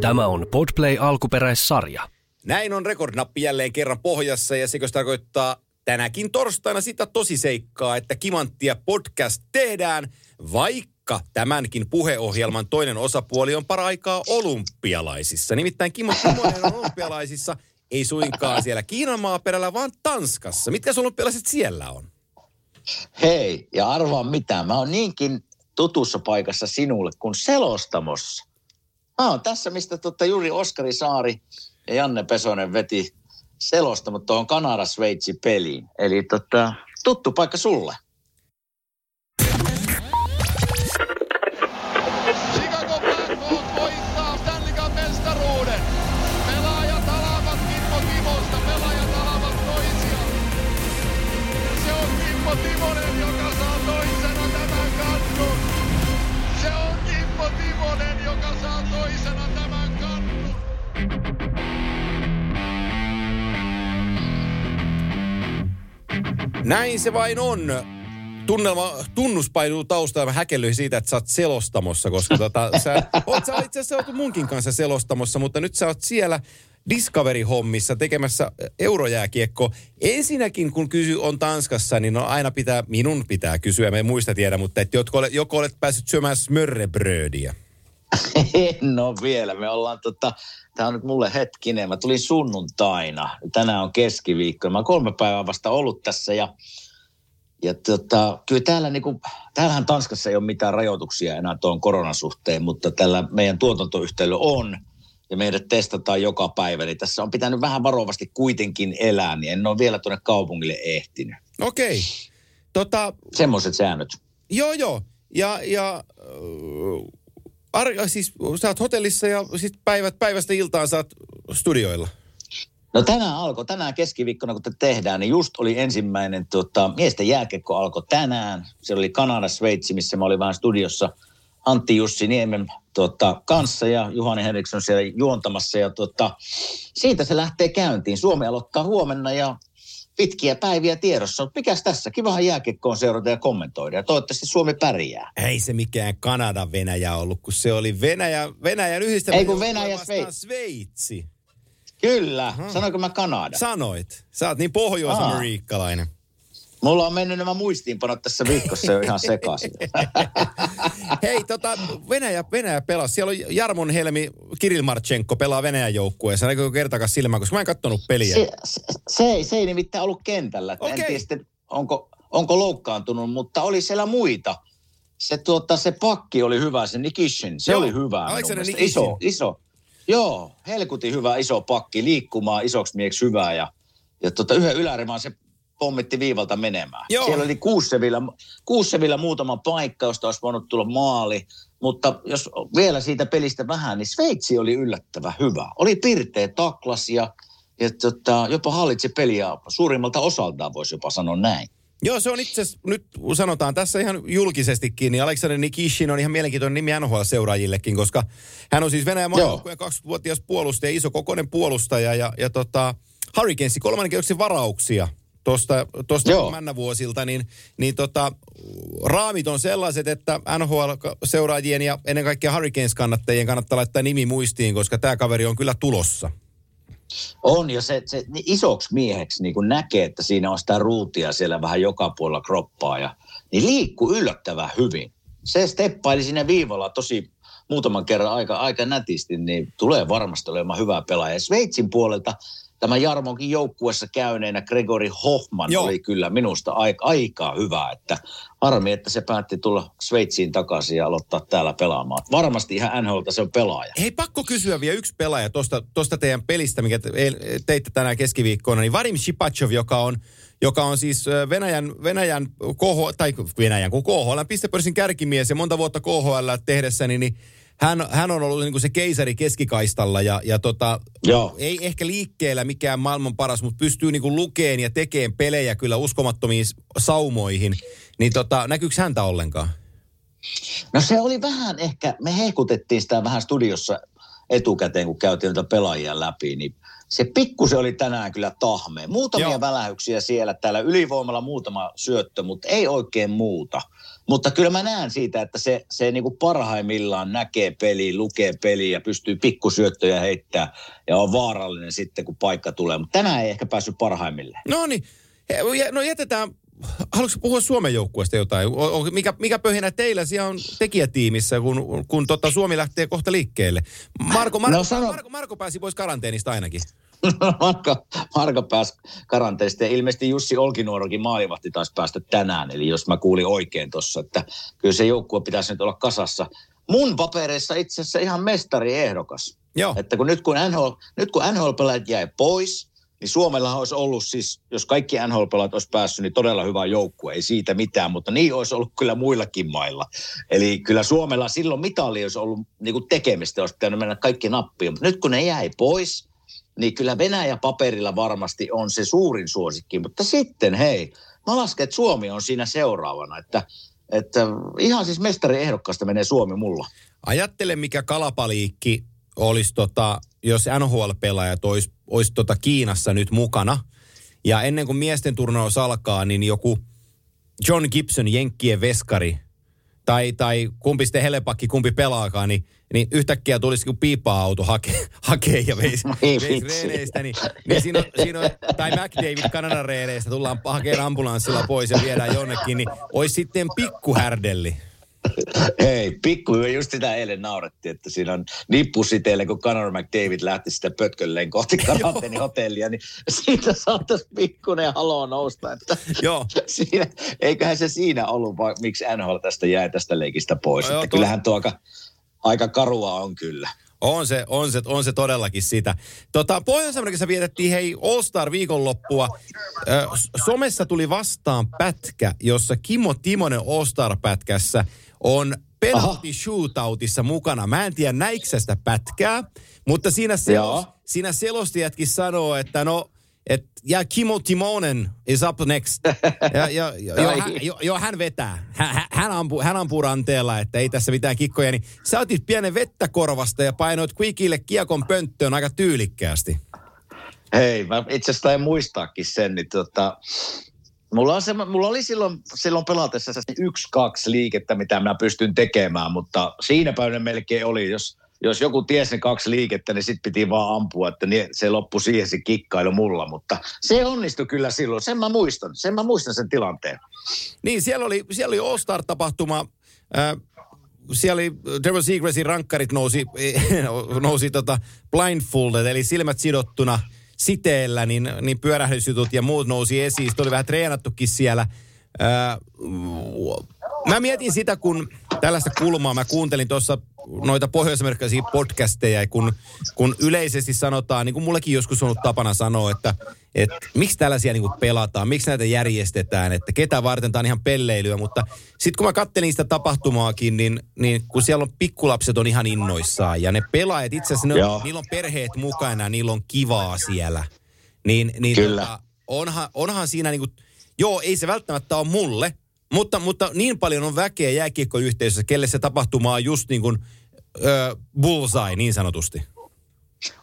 Tämä on Podplay alkuperäissarja. Näin on rekordnappi jälleen kerran pohjassa ja sekös tarkoittaa tänäkin torstaina sitä tosiseikkaa, että Kimanttia podcast tehdään, vaikka tämänkin puheohjelman toinen osapuoli on paraikaa olympialaisissa. Nimittäin Kimmo Timonen on olympialaisissa, ei suinkaan siellä Kiinan maaperällä, vaan Tanskassa. Mitkä olympialaiset siellä on? Hei, ja arvaa mitä, mä oon niinkin tutussa paikassa sinulle kuin selostamossa. Mä oon tässä, mistä juuri Oskari Saari ja Janne Pesonen veti selostamot tuohon Kanada-Sveitsi-peliin. Eli tuttu paikka sulle. Näin se vain on. Tunnus painuu taustalla häkellyy siitä, että sä oot selostamossa, koska sä itse asiassa oltu munkin kanssa selostamossa, mutta nyt sä oot siellä Discovery-hommissa tekemässä eurojääkiekko. Ensinnäkin, kun on Tanskassa, niin aina minun pitää kysyä, mä en muista tiedä, mutta että joko olet päässyt syömään smörrebrödiä? No vielä, me ollaan tämä on nyt mulle hetkinen, mä tulin sunnuntaina, tänään on keskiviikko, mä oon 3 päivää vasta ollut tässä ja kyllä täällä täällähän Tanskassa ei ole mitään rajoituksia enää tuon koronan suhteen, mutta tällä meidän tuotantoyhtälö on ja meidät testataan joka päivä, niin tässä on pitänyt vähän varovasti kuitenkin elää, niin en ole vielä tuonne kaupungille ehtinyt. Okei. Semmoiset säännöt. Joo, ja siis sä oot hotellissa ja sit päivästä iltaan sä oot studioilla. No tänään keskiviikkona kun tehdään, niin just oli ensimmäinen miesten jääkiekko alkoi tänään. Se oli Kanada-Sveitsi, missä mä olin vähän studiossa Antti Jussi Niemen kanssa ja Juhani Henriksson siellä juontamassa. Ja siitä se lähtee käyntiin. Suomi aloittaa huomenna ja pitkiä päiviä tiedossa, mutta mikäs tässä? Kivahan jääkiekkoon seurata ja kommentoida ja toivottavasti Suomi pärjää. Ei se mikään Kanada-Venäjä ollut, kun se oli Venäjän yhdistämä. Ei kun Venäjä Sveitsi. Kyllä, Sanoinko mä Kanada? Sanoit. Sä oot niin pohjois-amerikkalainen. Mulla on mennyt nämä muistiinpanot tässä viikossa jo ihan sekaisin. Hei, Venäjä pelasi. Siellä on Jarmon helmi, Kirill Marchenko pelaa Venäjän joukkueessa. Näkyykö kertaakaan silmään, koska mä en kattonut peliä. Se ei nimittäin ollut kentällä. Okay. En tiedä sitten, onko loukkaantunut, mutta oli siellä muita. Se pakki oli hyvä, se Nikishin. Se oli hyvä. Alexander Nikishin. Iso. Joo, helkutin hyvä iso pakki. Liikkumaan isoksi mieksi hyvää. Ja yhden ylärimaan se pommitti viivalta menemään. Joo. Siellä oli Kuussevillä muutama paikka, josta olisi voinut tulla maali. Mutta jos vielä siitä pelistä vähän, niin Sveitsi oli yllättävän hyvä. Oli pirteä taklas ja jopa hallitsi peliä suurimmalta osaltaan, voisi jopa sanoa näin. Joo, se on itse asiassa, nyt sanotaan tässä ihan julkisestikin, niin Alexander Nikishin on ihan mielenkiintoinen nimi NHL-seuraajillekin, koska hän on siis Venäjän maajoukkueen 20-vuotias puolustaja, iso kokoinen puolustaja ja Hurricanesi 3. kierroksen varauksia. Tuosta männävuosilta, niin raamit on sellaiset, että NHL-seuraajien ja ennen kaikkea Hurricanes-kannattajien kannattaa laittaa nimi muistiin, koska tämä kaveri on kyllä tulossa. On, ja se isoksi mieheksi niin kun näkee, että siinä on sitä ruutia siellä vähän joka puolella kroppaa, niin liikkuu yllättävän hyvin. Se steppaili siinä viivalla tosi muutaman kerran aika nätisti, niin tulee varmasti olemaan hyvä pelaaja. Sveitsin puolelta tämä Jarmonkin joukkuessa käyneenä Gregory Hofmann oli kyllä minusta aika hyvä, että harmi, että se päätti tulla Sveitsiin takaisin ja aloittaa täällä pelaamaan. Varmasti ihan NHLta se on pelaaja. Hei, pakko kysyä vielä yksi pelaaja tuosta teidän pelistä, mikä teitte tänään keskiviikkona, niin Vadim Shipachov, joka on siis KHL:n pistepörssin kärkimies ja monta vuotta KHL tehdessä, niin hän on ollut niin kuin se keisari keskikaistalla ei ehkä liikkeellä mikään maailman paras, mutta pystyy niin kuin lukeen ja tekeen pelejä kyllä uskomattomiin saumoihin. Niin näkyykö häntä ollenkaan? No se oli vähän ehkä, me hehkutettiin sitä vähän studiossa etukäteen, kun käytiin noita pelaajia läpi, niin se pikkusen oli tänään kyllä tahmea. Muutamia välähyksiä siellä, täällä ylivoimalla muutama syöttö, mutta ei oikein muuta. Mutta kyllä mä näen siitä, että se niin kuin parhaimmillaan näkee peliä, lukee peliä ja pystyy pikkusyöttöjä heittämään ja on vaarallinen sitten, kun paikka tulee. Mutta tänään ei ehkä päässyt parhaimmilleen. No niin, no jätetään. Haluatko puhua Suomen joukkueesta jotain? Mikä pöhinä teillä siellä on tekijätiimissä, kun Suomi lähtee kohta liikkeelle? Marko pääsi pois karanteenista ainakin. Marko pääsi karanteenista ja ilmeisesti Jussi Olkinuorakin maalivahti taisi päästä tänään. Eli jos mä kuulin oikein tuossa, että kyllä se joukkue pitäisi nyt olla kasassa. Mun papereissa itse asiassa ihan mestariehdokas. Joo. Että kun nyt kun NHL-pelaajat jäi pois, niin Suomella olisi ollut siis, jos kaikki NHL-pelaajat olisi päässyt, niin todella hyvä joukkue, ei siitä mitään, mutta niin olisi ollut kyllä muillakin mailla. Eli kyllä Suomella silloin mitali olisi ollut niin kuin tekemistä, olisi pitänyt mennä kaikki nappiin, mutta nyt kun ne jäi pois, niin kyllä Venäjä paperilla varmasti on se suurin suosikki, mutta sitten hei, mä lasken, että Suomi on siinä seuraavana, että ihan siis mestariehdokkaasta menee Suomi mulla. Ajattele, mikä kalapaliikki olisi jos NHL-pelaajat olisi Kiinassa nyt mukana. Ja ennen kuin miesten turnaus alkaa, niin joku John Gibson, jenkkien veskari, tai kumpi sitten helepakki, kumpi pelaakaan, niin yhtäkkiä tulisi kun piipa-auto hakee ja veisi reeneistä. Niin siinä on, tai McDavid Kanadan reeneistä, tullaan hakemaan ambulanssilla pois ja viedään jonnekin, niin olisi sitten pikkuhärdelli. Hei, pikkuhyvä, just sitä eilen naurettiin, että siinä on nippusiteillä, kun Connor McDavid lähti sitä pötkölleen kohti karanteenihotellia, niin siitä saattaisi pikkuinen haloo nousta, että siinä, eiköhän se siinä ollut, vaan miksi NHL tästä jäi tästä leikistä pois, no, että kyllähän tuo aika karua on kyllä. On se todellakin sitä. Pohjois-Amerikassa vietettiin All-Star viikonloppua. Somessa tuli vastaan pätkä, jossa Kimmo Timonen All-Star-pätkässä on penalty shootoutissa mukana. Mä en tiedä näiksestä pätkää, mutta siinä selostajatkin sanoo, että Kimmo Timonen is up next. Hän vetää. Hän ampuu ranteella, että ei tässä mitään kikkoja. Niin sä otit pienen vettä korvasta ja painoit Quickille kiekon pönttöön aika tyylikkäästi. Hei, mä itse asiassa en muistaakin sen. Niin mulla oli silloin pelatessa se 1-2 liikettä, mitä mä pystyn tekemään, mutta siinä päivänä melkein oli, jos joku tiesi ne 2 liikettä, niin sitten piti vaan ampua, että se loppui siihen se kikkailu mulla. Mutta se onnistui kyllä silloin. Sen mä muistan sen tilanteen. Niin, siellä oli All-Star-tapahtuma. Siellä oli Trevor Seagrassin rankkarit nousi blindfolded, eli silmät sidottuna siteellä, niin pyörähdysjutut ja muut nousi esiin. Sitten oli vähän treenattukin siellä. Mä mietin sitä, kun tällaista kulmaa mä kuuntelin tuossa noita pohjois-amerikkalaisia podcasteja, kun yleisesti sanotaan, niin kuin mullekin joskus on ollut tapana sanoa, että miksi tällaisia niin kuin pelataan, miksi näitä järjestetään, että ketä varten, tämä on ihan pelleilyä, mutta sitten kun mä kattelin sitä tapahtumaakin, niin kun siellä on pikkulapset on ihan innoissaan ja ne pelaajat itse asiassa, niillä on perheet mukana, niillä on kivaa siellä, niin kyllä. Onhan siinä niin kuin, ei se välttämättä ole mulle, mutta niin paljon on väkeä jääkiekkoyhteisössä, kelle se tapahtuma on just niin kuin bullseye niin sanotusti.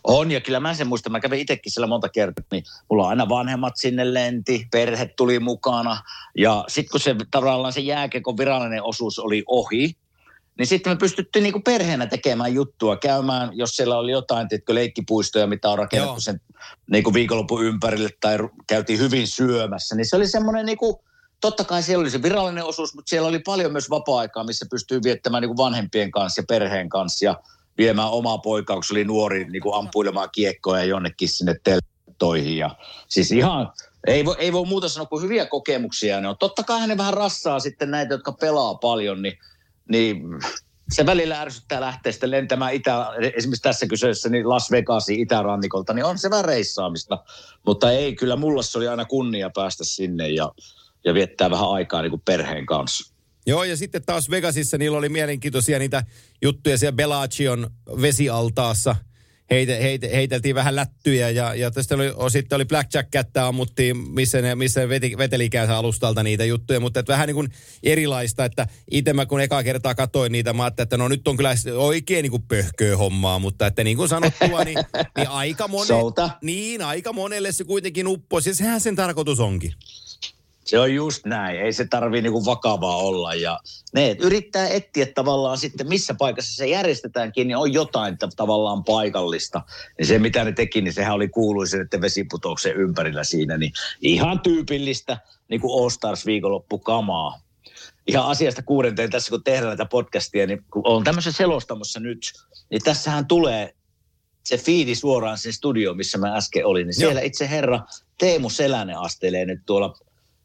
On, ja kyllä mä sen muistan. Mä kävin itsekin siellä monta kertaa, niin mulla aina vanhemmat sinne lenti, perhe tuli mukana. Ja sitten kun se jääkiekon virallinen osuus oli ohi, niin sitten me pystyttiin niinku perheenä tekemään juttua, käymään, jos siellä oli jotain, tiedätkö, leikkipuistoja, mitä on rakennettu sen niinku viikonlopun ympärille, tai käytiin hyvin syömässä, niin se oli semmoinen niinku, totta kai siellä oli se virallinen osuus, mutta siellä oli paljon myös vapaa-aikaa, missä pystyy viettämään niin kuin vanhempien kanssa ja perheen kanssa ja viemään omaa poikaa, kun se oli nuori, niin kuin ampuilemaan kiekkoja jonnekin sinne telttoihin. Ja siis ihan, ei voi muuta sanoa kuin hyviä kokemuksia ne on. Totta kai ne vähän rassaa sitten näitä, jotka pelaa paljon, niin se välillä ärsyttää lähteä sitten lentämään esimerkiksi tässä kyseessä niin Las Vegasiin itärannikolta, niin on se vähän reissaamista. Mutta ei, kyllä mulla se oli aina kunnia päästä sinne ja viettää vähän aikaa niin kuin perheen kanssa. Joo, ja sitten taas Vegasissa niillä oli mielenkiintoisia niitä juttuja siellä Bellagio on vesialtaassa. heiteltiin vähän lättyjä ja sitten oli blackjack-kättä ammuttiin, missä vetelikäänsä alustalta niitä juttuja, mutta et vähän niin kuin erilaista, että itse mä kun ekaa kertaa katsoin niitä, mä ajattelin, että no nyt on kyllä oikein niin kuin pöhköä hommaa, mutta että niin kuin sanottua, niin aika monelle se kuitenkin upposi ja sehän sen tarkoitus onkin. Se on just näin. Ei se tarvii niinku vakavaa olla. Ja ne yrittää etsiä tavallaan sitten, missä paikassa se järjestetäänkin, niin on jotain tavallaan paikallista. Niin se, mitä ne teki, niin sehän oli kuuluisen, että vesiputouksen ympärillä siinä. Niin ihan tyypillistä niinku All-Stars-viikonloppukamaa. Ihan asiasta kuudenteen tässä, kun tehdään näitä podcastia, niin kun on tämmöisen selostamassa nyt, niin tässähän tulee se fiidi suoraan sen studioon, missä mä äsken olin. Niin siellä itse herra Teemu Selänne astelee nyt tuolla.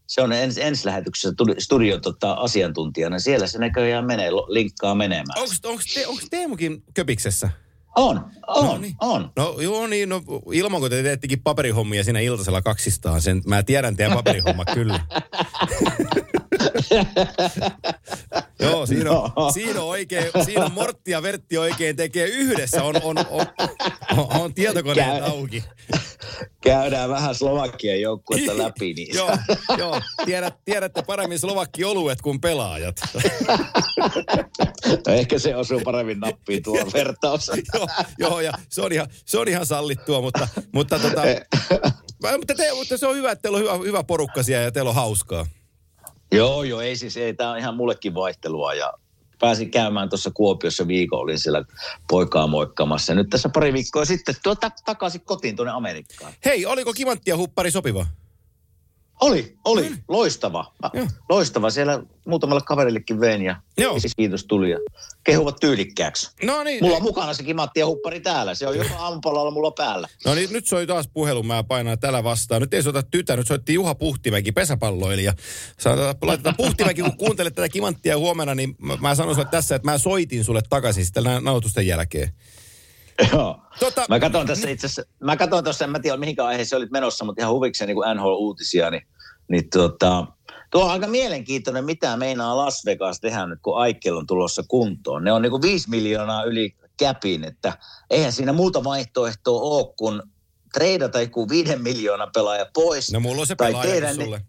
Se on ensi lähetyksessä studion asiantuntijana. Siellä se näköjään menee, linkkaa menemään. Onko Teemukin köpiksessä? On, no niin. On. No joo niin, no ilman kun te teettikin paperihommia siinä iltasella kaksistaan. Sen, mä tiedän teidän paperihomma kyllä. Joo, siinä on Mortti ja Vertti oikein tekee yhdessä. On tietokoneet auki. Käydään vähän Slovakian joukkuetta läpi niistä. Joo. Tiedätte paremmin Slovakki-oluet kuin pelaajat. No ehkä se osuu paremmin nappiin tuo vertaus. Joo, ja se on ihan sallittua, mutta se on hyvä, että teillä on hyvä porukka siellä ja teillä on hauskaa. Joo, ei tää on ihan mullekin vaihtelua ja pääsin käymään tuossa Kuopiossa viikon, olin siellä poikaa moikkaamassa. Nyt tässä pari viikkoa sitten takaisin kotiin tuonne Amerikkaan. Hei, oliko Kimantti ja Huppari sopiva? Oli. Loistava. Joo. Loistava. Siellä muutamalle kaverillekin vein ja kiitos tuli ja kehuvat tyylikkääksi. No niin. Mulla on mukana se Kimatti ja Huppari täällä. Se on joka aamupalalla mulla päällä. No niin, nyt soi taas puhelun. Mä painan täällä vastaan. Nyt ei soita tytär. Nyt soitti Juha Puhtimäki, pesäpalloilija. Laitetaan Puhtimäki, kun kuuntelet tätä Kimanttia huomenna, niin mä sanon sulle tässä, että mä soitin sulle takaisin sitten nautusten jälkeen. Joo. Mä katson tässä itse asiassa, en mä tiedä mihinkä aiheeseen olit menossa, mutta ihan huvikseen niin kuin NHL-uutisia, niin tuo on aika mielenkiintoinen, mitä meinaa Las Vegas tehdä nyt, kun Aikel on tulossa kuntoon. Ne on niin kuin 5 miljoonaa yli käpin, että eihän siinä muuta vaihtoehtoa ole, kun treidata joku 5 miljoonan pelaaja pois. No mulla on se pelaaja sulle.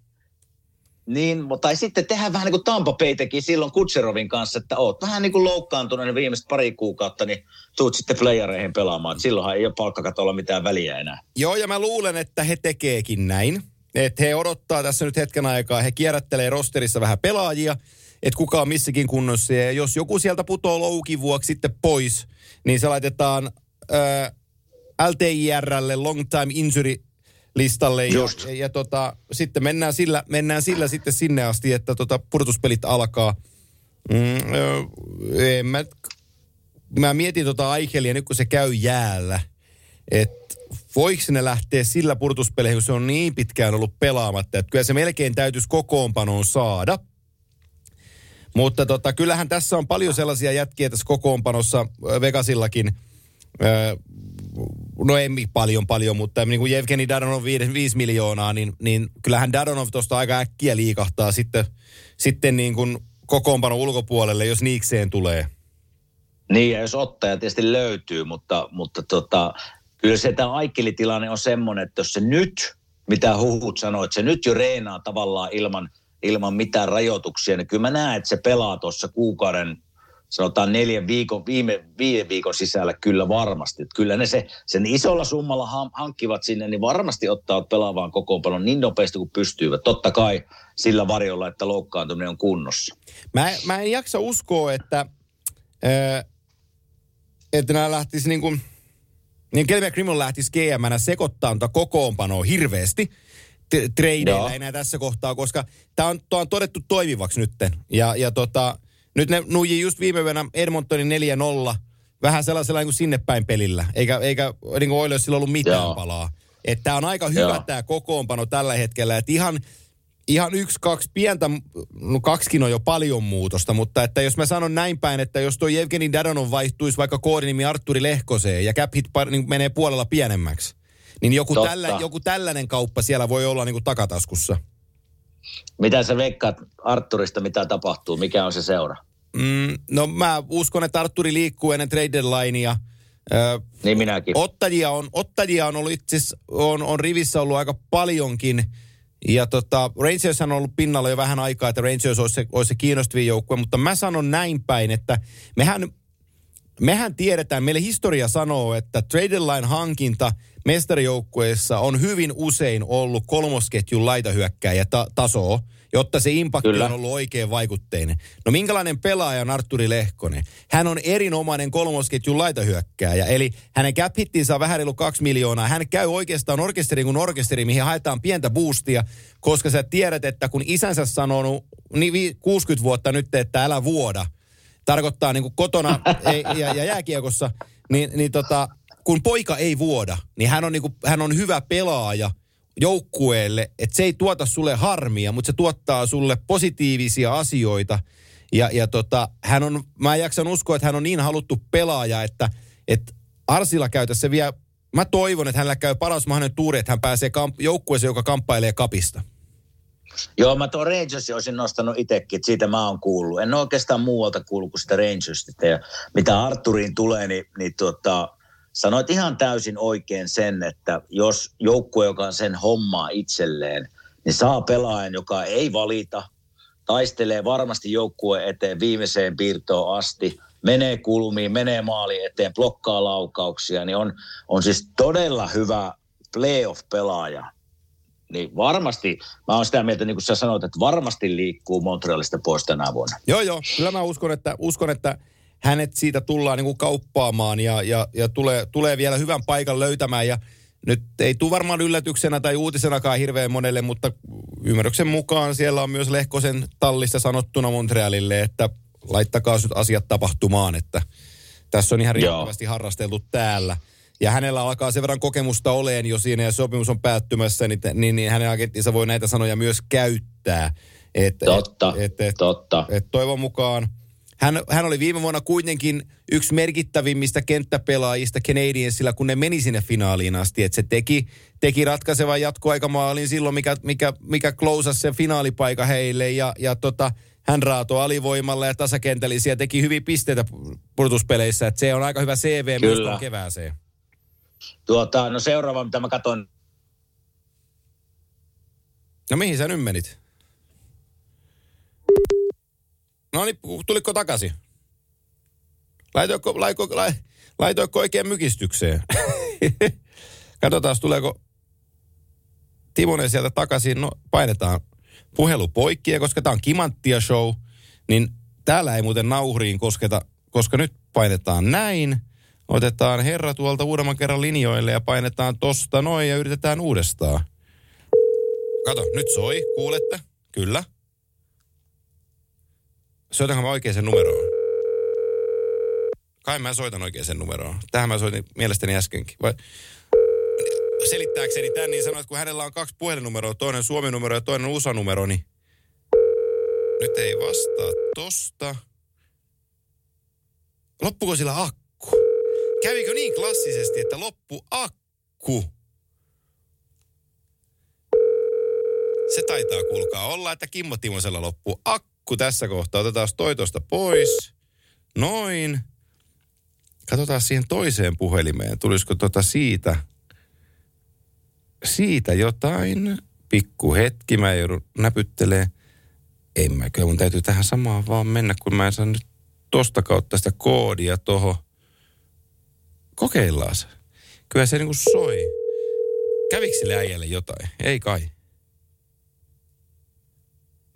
Niin, tai sitten tehdään vähän niin kuin Tampa Bay teki silloin Kutserovin kanssa, että oot vähän niin kuin loukkaantunut ne viimeiset pari kuukautta, niin tuut sitten playereihin pelaamaan. Silloinhan ei ole palkkakatolla mitään väliä enää. Joo, ja mä luulen, että he tekeekin näin. Että he odottaa tässä nyt hetken aikaa, he kierrättelee rosterissa vähän pelaajia, että kuka on missäkin kunnossa. Ja jos joku sieltä putoo loukin vuoksi sitten pois, niin se laitetaan LTIR:lle long time injury listalle ja sitten mennään sillä sitten sinne asti, että pudotuspelit alkaa. Mä mietin Aikelia nyt, kun se käy jäällä, että voiko ne lähteä sillä pudotuspeleihin, kun se on niin pitkään ollut pelaamatta, että kyllä se melkein täytyisi kokoonpanoon saada. Mutta kyllähän tässä on paljon sellaisia jätkiä tässä kokoonpanossa Vegasillakin. No ei paljon, mutta niin kuin Jevgeni Dadonov 5 miljoonaa, niin kyllähän Dadonov tuosta aika äkkiä liikahtaa sitten niin kuin kokoonpanon ulkopuolelle, jos niikseen tulee. Niin, ja jos ottaja tietysti löytyy, mutta kyllä se tämä Aikkeli-tilanne on semmoinen, että jos se nyt, mitä huhut sanoo, että se nyt jo reenaa tavallaan ilman mitään rajoituksia, niin kyllä mä näen, että se pelaa tuossa kuukauden, sanotaan 4 viikon sisällä kyllä varmasti. Että kyllä ne sen isolla summalla hankkivat sinne, niin varmasti ottaa pelaavaan kokoonpanon niin nopeasti kuin pystyvät. Totta kai sillä varjolla, että loukkaantuminen on kunnossa. Mä en jaksa uskoa, että nämä lähtisivät niin kuin... Niin Kelvin Krimon lähtisi GM-nä sekoittamaan kokoonpanoa hirveästi treideillä enää tässä kohtaa, koska tämä on todettu toimivaksi nytten. Ja nyt ne nuijii just viime yönä Edmontonin 4-0 vähän sellaisella niin kuin sinne päin pelillä, eikä niin kuin Oilersilla ollut mitään palaa. Että tämä on aika hyvä tämä kokoonpano tällä hetkellä, että ihan 1-2 pientä, no 2kin on jo paljon muutosta, mutta että jos mä sanon näin päin, että jos tuo Jevgeni Dadonov vaihtuisi vaikka koodinimi Artturi Lehkoseen ja cap hit niin menee puolella pienemmäksi, niin joku tällainen kauppa siellä voi olla niin kuin takataskussa. Mitä sä veikkaat Artturista, mitä tapahtuu, mikä on se seura? No mä uskon, että Artturi liikkuu ennen trade deadlinea Niin minäkin. Ottajia on ollut itse asiassa, on rivissä ollut aika paljonkin. Ja Rangers on ollut pinnalla jo vähän aikaa, että Rangers olisi se kiinnostavin joukkue. Mutta mä sanon näin päin, että mehän tiedetään, meille historia sanoo, että trade deadline hankinta mestarijoukkueessa on hyvin usein ollut kolmosketjun laitahyökkääjä tasoa, jotta se impakti on ollut oikein vaikutteinen. No minkälainen pelaaja on Artturi Lehkonen? Hän on erinomainen kolmosketjun laitahyökkääjä, eli hänen cap-hittinsä on vähän reilu 2 miljoonaa. Hän käy oikeastaan orkesteriin kuin orkesteriin, mihin haetaan pientä boostia, koska sä tiedät, että kun isänsä sanonut niin 60 vuotta nyt, että älä vuoda, tarkoittaa niin kuin kotona ja jääkiekossa, niin kun poika ei vuoda, niin hän on hyvä pelaaja joukkueelle, että se ei tuota sulle harmia, mutta se tuottaa sulle positiivisia asioita. Ja hän on, mä en jaksan uskoa, että hän on niin haluttu pelaaja, että Arsilla käytä se vielä, mä toivon, että hänellä käy paras mahdollinen tuuri, että hän pääsee joukkueeseen, joka kamppailee kapista. Joo, mä tuon Rangersin olisin nostanut itsekin, että siitä mä oon kuullut. En oikeastaan muualta kuullut kuin sitä Rangersista. Ja mitä Arturiin tulee, niin sanoit ihan täysin oikein sen, että jos joukkue, joka sen hommaa itselleen, niin saa pelaajan, joka ei valita, taistelee varmasti joukkueen eteen viimeiseen piirtoon asti, menee kulmiin, menee maaliin eteen, blokkaa laukauksia, niin on siis todella hyvä playoff-pelaaja. Niin varmasti, mä oon sitä mieltä, niin kuin sä sanoit, että varmasti liikkuu Montrealista pois tänä vuonna. Joo, kyllä mä uskon, että hänet siitä tullaan niin kuin kauppaamaan ja tulee vielä hyvän paikan löytämään. Ja nyt ei tule varmaan yllätyksenä tai uutisenakaan hirveän monelle, mutta ymmärryksen mukaan siellä on myös Lehkosen tallissa sanottuna Montrealille, että laittakaa nyt asiat tapahtumaan, että tässä on ihan riittävästi harrasteltu täällä. Ja hänellä alkaa sen verran kokemusta oleen jo siinä ja sopimus on päättymässä, niin hänen agenttinsa voi näitä sanoja myös käyttää. Totta. Et toivon mukaan. Hän oli viime vuonna kuitenkin yksi merkittävimmistä kenttäpelaajista Canadiensilla, kun ne meni sinne finaaliin asti. Et se teki ratkaisevan jatkoaikamaalin silloin, mikä klousasi sen finaalipaikan heille. Ja hän raatoi alivoimalla ja tasakentällisiä ja teki hyviä pisteitä pudotuspeleissä. Et se on aika hyvä CV myös tuon kevääseen. No seuraava, mitä mä katson. No mihin sä nyt menit? No niin, tuliko takaisin? Laitoiko oikein mykistykseen? Katsotaan, tuleeko Timonen sieltä takaisin. No painetaan puhelu poikki, koska tää on Kimanttia show, niin täällä ei muuten nauhriin kosketa, koska nyt painetaan näin. Otetaan herra tuolta uudemman kerran linjoille ja painetaan tosta noin ja yritetään uudestaan. Kato, nyt soi. Kuulette? Kyllä. Soitanko mä oikein sen numeroon? Kai mä soitan oikein sen numeroon. Tähän mä soitin mielestäni äskenkin. Vai? Selittääkseni tän, niin sanoit, että kun hänellä on 2 puhelinnumeroa, toinen Suomi-numero ja toinen USA-numero, niin nyt ei vastaa tosta. Loppuko sillä akku? Kävikö niin klassisesti, että loppu akku? Se taitaa kuulkaa olla, että Kimmo Timosella loppu akku tässä kohtaa. Otetaan toi tosta pois. Noin. Katsotaan siihen toiseen puhelimeen. Tulisiko siitä jotain? Pikku hetki, mä joudun näpyttelee. En mä kyllä, mun täytyy tähän samaan vaan mennä, kun mä en saa nyt tosta kautta sitä koodia tohon. Kokeillaan se. Kyllä se niinku soi. Kävikö sille äijälle jotain? Ei kai.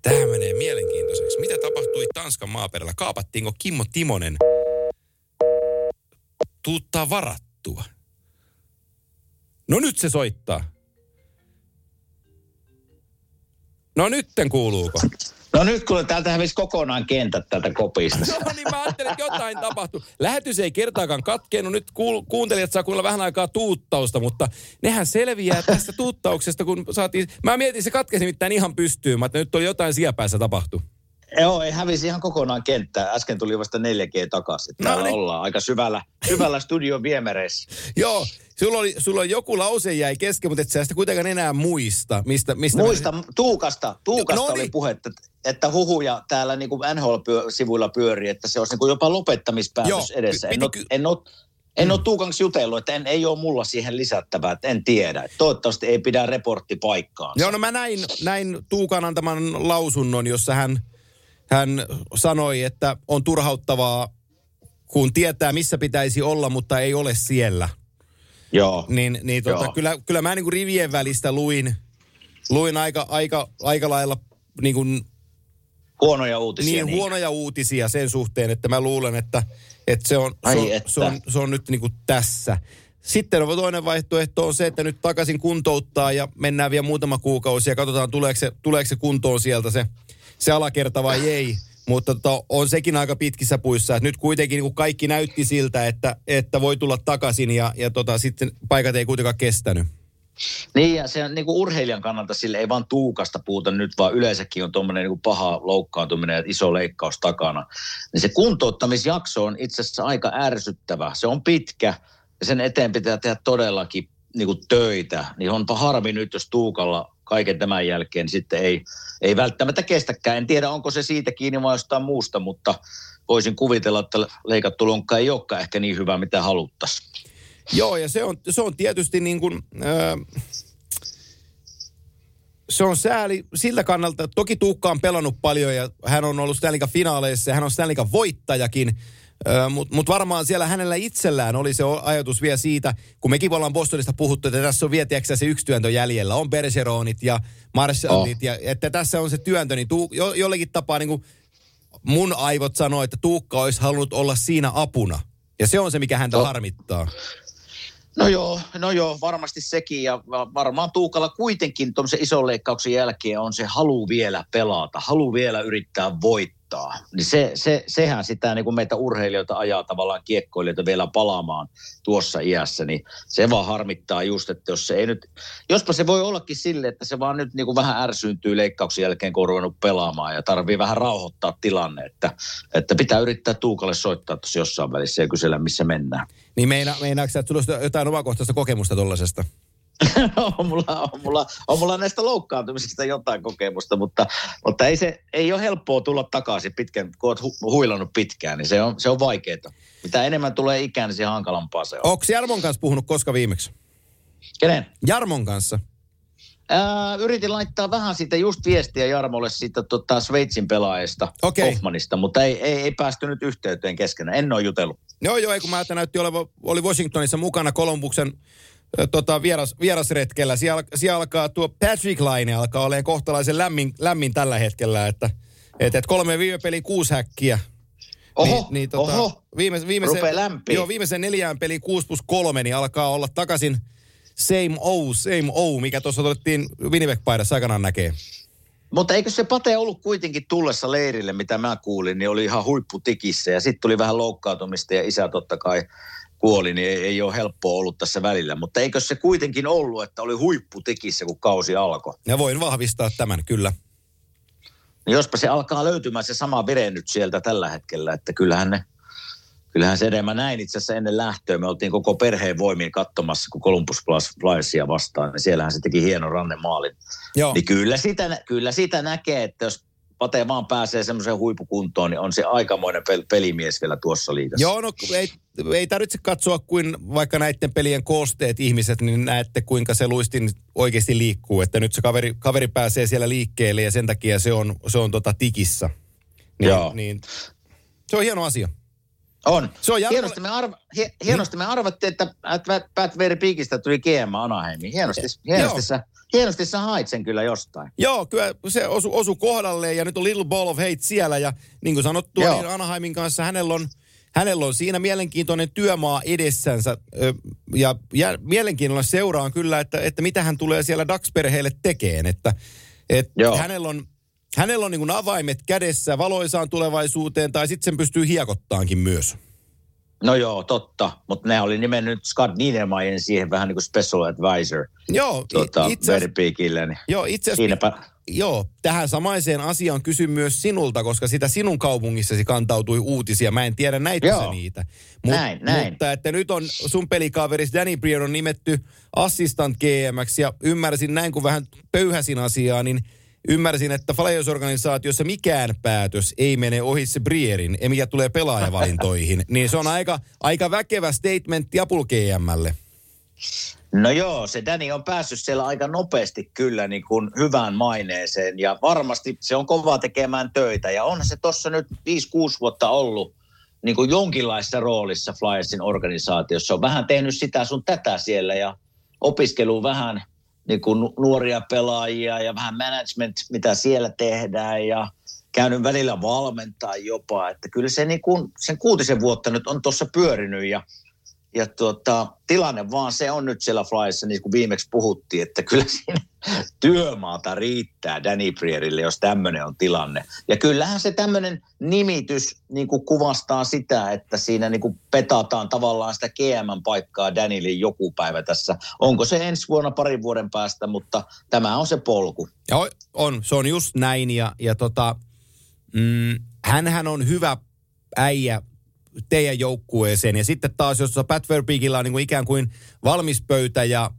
Tämä menee mielenkiintoiseksi. Mitä tapahtui Tanskan maaperällä? Kaapattiinko Kimmo Timonen tuuttaa varattua? No nyt se soittaa. No nytten kuuluuko? No nyt kun täältä hävisi kokonaan kentät tältä kopista. No niin, mä ajattelin, että jotain tapahtui. Lähetys ei kertaakaan katkeenut. Nyt kuuntelijat saa kuulla vähän aikaa tuuttausta, mutta nehän selviää tästä tuuttauksesta, kun saatiin. Mä mietin, se katkesi mitään ihan pystyyn, mutta nyt oli jotain siepäässä tapahtu. Joo, ei hävisi ihan kokonaan kenttää. Äsken tuli vasta 4G takaisin. Täällä ollaan aika syvällä studion viemereissä. Joo, sulla oli joku lause jäi kesken, mutta et sä sitä kuitenkaan enää muista. Muista, Tuukasta no, oli niin. Puhetta, että huhuja täällä niin kuin NHL-sivuilla pyörii, että se olisi niin kuin jopa lopettamispäätös edessä. En ole En ole Tuukanksi jutellut, että ei ole mulla siihen lisättävää, että en tiedä. Toivottavasti ei pidä reportti paikkaansa. Joo, no mä näin Tuukan antaman lausunnon, jossa hän sanoi, että on turhauttavaa, kun tietää missä pitäisi olla, mutta ei ole siellä. Joo. Niin, kyllä mä niin kuin rivien välistä luin aika lailla niin kuin huonoja uutisia. Niin, huonoja uutisia sen suhteen, että mä luulen, että se on nyt niin kuin tässä. Sitten toinen vaihtoehto on se, että nyt takaisin kuntouttaa ja mennään vielä muutama kuukausi ja katsotaan, tuleeko se kuntoon sieltä se alakerta vai ei. Mutta on sekin aika pitkissä puissa. Et nyt kuitenkin niin kaikki näytti siltä, että voi tulla takaisin ja sitten paikat ei kuitenkaan kestänyt. Niin, ja se niin kuin urheilijan kannalta sille ei vaan Tuukasta puhuta nyt, vaan yleensäkin on tuommoinen niin kuin paha loukkaantuminen ja iso leikkaus takana. Niin se kuntouttamisjakso on itse asiassa aika ärsyttävä. Se on pitkä ja sen eteen pitää tehdä todellakin niin kuin töitä. Niin onpa harmi nyt, jos Tuukalla kaiken tämän jälkeen sitten ei välttämättä kestäkään. En tiedä, onko se siitä kiinni vai jostain muusta, mutta voisin kuvitella, että leikattu lonkka ei olekaan ehkä niin hyvä, mitä haluttaisiin. Joo, ja se on tietysti niin kuin, se on sääli sillä kannalta, toki Tuukka on pelannut paljon ja hän on ollut Stanley Cupin finaaleissa ja hän on Stanley Cupin voittajakin, mutta varmaan siellä hänellä itsellään oli se ajatus vielä siitä, kun mekin ollaan Bostonista puhuttu, että tässä on vielä se yksi työntö jäljellä, on Bergeronit ja Marchandit, ja että tässä on se työntö, niin jollekin tapaa niin kuin mun aivot sanoo, että Tuukka olisi halunnut olla siinä apuna. Ja se on se, mikä häntä harmittaa. No joo, varmasti sekin. Ja varmaan Tuukalla kuitenkin tuommoisen ison leikkauksen jälkeen on se halu vielä pelata, halu vielä yrittää voittaa. Niin sehän sitä niin kuin meitä urheilijoita ajaa tavallaan kiekkoilijoita vielä palaamaan tuossa iässä. Niin se vaan harmittaa just, että jos se ei nyt, jospa se voi ollakin sille, että se vaan nyt niin kuin vähän ärsyyntyy leikkauksen jälkeen, kun on ruvennut pelaamaan ja tarvii vähän rauhoittaa tilanne. Että pitää yrittää Tuukalle soittaa tuossa jossain välissä ja kysellä, missä mennään. Niin meinaatko sä, että sulla olisi jotain omakohtaista kokemusta tollasesta? on mulla näistä loukkaantumisista jotain kokemusta, mutta ei ole helppoa tulla takaisin pitkään, kun olet huilannut pitkään, niin se on vaikeaa. Mitä enemmän tulee ikään, niin se hankalampaa se on. Onko Jarmon kanssa puhunut koska viimeksi? Kenen? Jarmon kanssa. Yritin laittaa vähän siitä just viestiä Jarmolle siitä Sveitsin pelaajasta, Hofmannista, mutta ei päästy nyt yhteyteen keskenään. En ole jutellut. Joo, ei kun mä näytti oli Washingtonissa mukana Kolumbuksen vierasretkellä. Siellä alkaa tuo Patrick Laine alkaa olemaan kohtalaisen lämmin tällä hetkellä, että 3 viime peliin 6 häkkiä. Oho, viimeisen 4 peliin 6+3, niin alkaa olla takaisin same O, mikä tuossa todettiin Winnipeg-paidassa aikanaan näkee. Mutta eikö se Pate ollut kuitenkin tullessa leirille, mitä mä kuulin, niin oli ihan huipputikissä ja sitten tuli vähän loukkaantumista ja isä totta kai kuoli, niin ei ole helppoa ollut tässä välillä. Mutta eikö se kuitenkin ollut, että oli huipputikissä, kun kausi alkoi? Ja voin vahvistaa tämän, kyllä. No jospa se alkaa löytymään se sama vire nyt sieltä tällä hetkellä, että kyllähän se enemmän näin itse asiassa ennen lähtöä. Me oltiin koko perheen voimiin katsomassa, kun Columbus Flyersia vastaan, niin siellähän se teki hienon rannemaalin. Joo. Niin kyllä sitä näkee, että jos Pate vaan pääsee semmoiseen huipukuntoon, niin on se aikamoinen pelimies vielä tuossa liigassa. Joo, no ei tarvitse katsoa kuin vaikka näiden pelien koosteet ihmiset, niin näette kuinka se luistin oikeasti liikkuu. Että nyt se kaveri pääsee siellä liikkeelle ja sen takia se on tikissä. Niin, joo. Niin, se on hieno asia. On. Hienosti me arvattiin, että Pat Verbeekistä tuli GM Anaheimiin. Hienosti sä hait sen kyllä jostain. Joo, kyllä se osu kohdalleen ja nyt on Little Ball of Hate siellä. Ja niin kuin sanottu, niin Anaheimin kanssa hänellä on siinä mielenkiintoinen työmaa edessänsä. Ja mielenkiinnolla seuraan kyllä, että mitä hän tulee siellä Dax-perheelle tekemään. Että hänellä on niin kuin avaimet kädessä valoisaan tulevaisuuteen, tai sitten sen pystyy hiekottaankin myös. No joo, totta. Mutta ne oli nimennyt Scott Niedermayerin siihen vähän niin kuin special advisor. Joo, Joo, tähän samaiseen asiaan kysyn myös sinulta, koska sitä sinun kaupungissasi kantautui uutisia. Mä en tiedä, näitkö sä niitä. Näin. Mutta että nyt on sun pelikaveris Danny Briere on nimetty assistant GM:ksi, ja ymmärsin näin, kun vähän pöyhäsin asiaa, niin Ymmärsin, että Flyers-organisaatiossa mikään päätös ei mene ohitse Brierin, mikä tulee pelaajavalintoihin. Niin se on aika väkevä statementti Apul GM:lle. No joo, se Danny on päässyt siellä aika nopeasti kyllä niin kuin hyvään maineeseen. Ja varmasti se on kova tekemään töitä. Ja onhan se tuossa nyt 5-6 vuotta ollut niin kuin jonkinlaisessa roolissa Flyersin organisaatiossa. On vähän tehnyt sitä sun tätä siellä ja opiskelu vähän niin kuin nuoria pelaajia ja vähän management, mitä siellä tehdään ja käynyt välillä valmentaa jopa. Että kyllä se niin kuin, sen 6 vuotta nyt on tuossa pyörinyt ja tilanne vaan se on nyt siellä Flyerissa, niin kuin viimeksi puhuttiin, että kyllä siinä työmaata riittää Danny Brierille, jos tämmöinen on tilanne. Ja kyllähän se tämmöinen nimitys niin kuin kuvastaa sitä, että siinä niin kuin petataan tavallaan sitä GM-paikkaa Dannylle joku päivä tässä. Onko se ensi vuonna, parin vuoden päästä, mutta tämä on se polku. Ja on, se on just näin hänhän on hyvä äijä teidän joukkueeseen. Ja sitten taas, jos Pat Verbeekillä on niin kuin ikään kuin valmis pöytä ja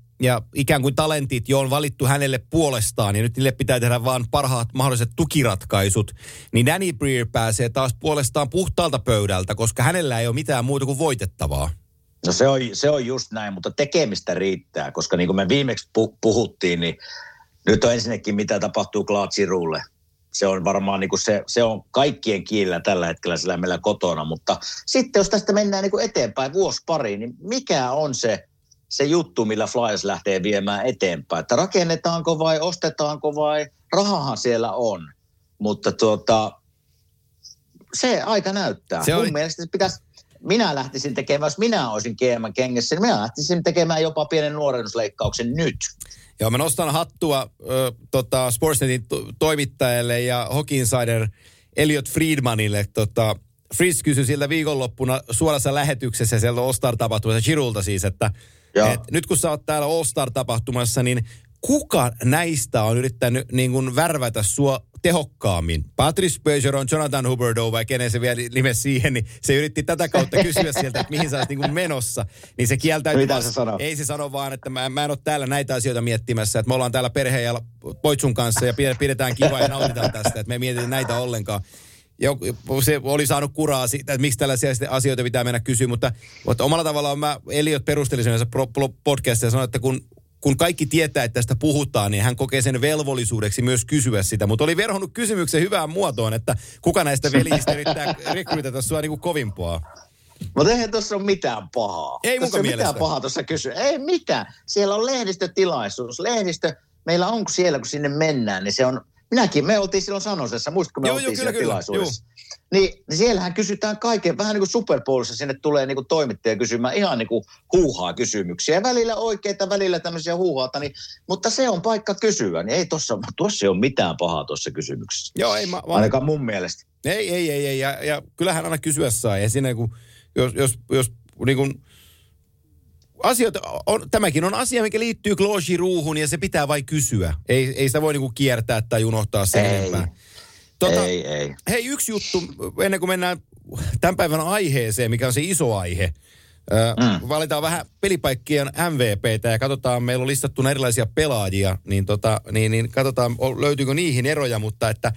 ikään kuin talentit jo on valittu hänelle puolestaan, ja nyt niille pitää tehdä vaan parhaat mahdolliset tukiratkaisut, niin Danny Briere pääsee taas puolestaan puhtaalta pöydältä, koska hänellä ei ole mitään muuta kuin voitettavaa. No se on just näin, mutta tekemistä riittää, koska niin kuin me viimeksi puhuttiin, niin nyt on ensinnäkin mitä tapahtuu Claude Girouxlle. Se on varmaan niin kuin se on kaikkien kielellä tällä hetkellä sillä meillä kotona, mutta sitten jos tästä mennään niin kuin eteenpäin vuosi pariin, niin mikä on se juttu, millä Flyers lähtee viemään eteenpäin? Että rakennetaanko vai ostetaanko vai rahahan siellä on, mutta se aika näyttää. Se on... Mun mielestä minä lähtisin tekemään, jos minä olisin GM:n kengessä, niin minä lähtisin tekemään jopa pienen nuorennusleikkauksen nyt. Joo, mä nostan hattua Sportsnetin toimittajalle ja Hockey Insider Elliot Friedmanille. Fritz kysyi siltä viikonloppuna suorassa lähetyksessä siellä All-Star-tapahtumassa, Giroulta siis, että nyt kun sä oot täällä All-Star-tapahtumassa, niin kuka näistä on yrittänyt niin kuin värvätä sua tehokkaammin? Patrice Bergeron, Jonathan Huberdeau vai kenen se vielä nimesi siihen, niin se yritti tätä kautta kysyä sieltä, että mihin sä olis niin kuin menossa. Niin se kieltäytyi. Mitä se sanoo? Ei se sano vaan, että mä en ole täällä näitä asioita miettimässä, että me ollaan täällä perheen ja poitsun kanssa ja pidetään kivaa ja nautitaan tästä, että me ei mietitä näitä ollenkaan. Se oli saanut kuraa siitä, että miksi tällaisia asioita pitää mennä kysyä, mutta omalla tavallaan mä Eliot perustelin podcastia ja sanoin, että kun kaikki tietää, että tästä puhutaan, niin hän kokee sen velvollisuudeksi myös kysyä sitä. Mutta oli verhonnut kysymyksen hyvään muotoon, että kuka näistä veljistä yrittää rekrytata sua niin kuin kovimpaa. Mutta eihän tuossa ole mitään pahaa. Ei mukaan mielestä. Mitään pahaa tuossa kysyä. Ei mitään. Siellä on lehdistötilaisuus. Lehdistö, meillä on siellä, kun sinne mennään, niin se on... Minäkin, me oltiin silloin Sanosessa, muistatko me oltiin siellä tilaisuudessa. Niin siellähän kysytään kaiken, vähän niin kuin Super Bowlissa sinne tulee niin kuin toimittaja kysymään ihan niin kuin huuhaa kysymyksiä. Ja välillä oikeita, välillä tämmöisiä huuhaata, niin, mutta se on paikka kysyä. Niin ei tuossa ei ole mitään pahaa tuossa kysymyksessä. Joo, ei mä... Ainakaan mun mielestä. Ei. Ja kyllähän aina kysyä saa. Ja siinä kun, jos niin kuin... Asioita, tämäkin on asia, mikä liittyy Kloosi-ruuhun ja se pitää vain kysyä. Ei sitä voi niinku kiertää tai unohtaa sen enempää. Ei. Hei, yksi juttu, ennen kuin mennään tämän päivän aiheeseen, mikä on se iso aihe. Valitaan vähän pelipaikkien MVPtä ja katsotaan, meillä on listattuna erilaisia pelaajia, niin katsotaan löytyykö niihin eroja, mutta että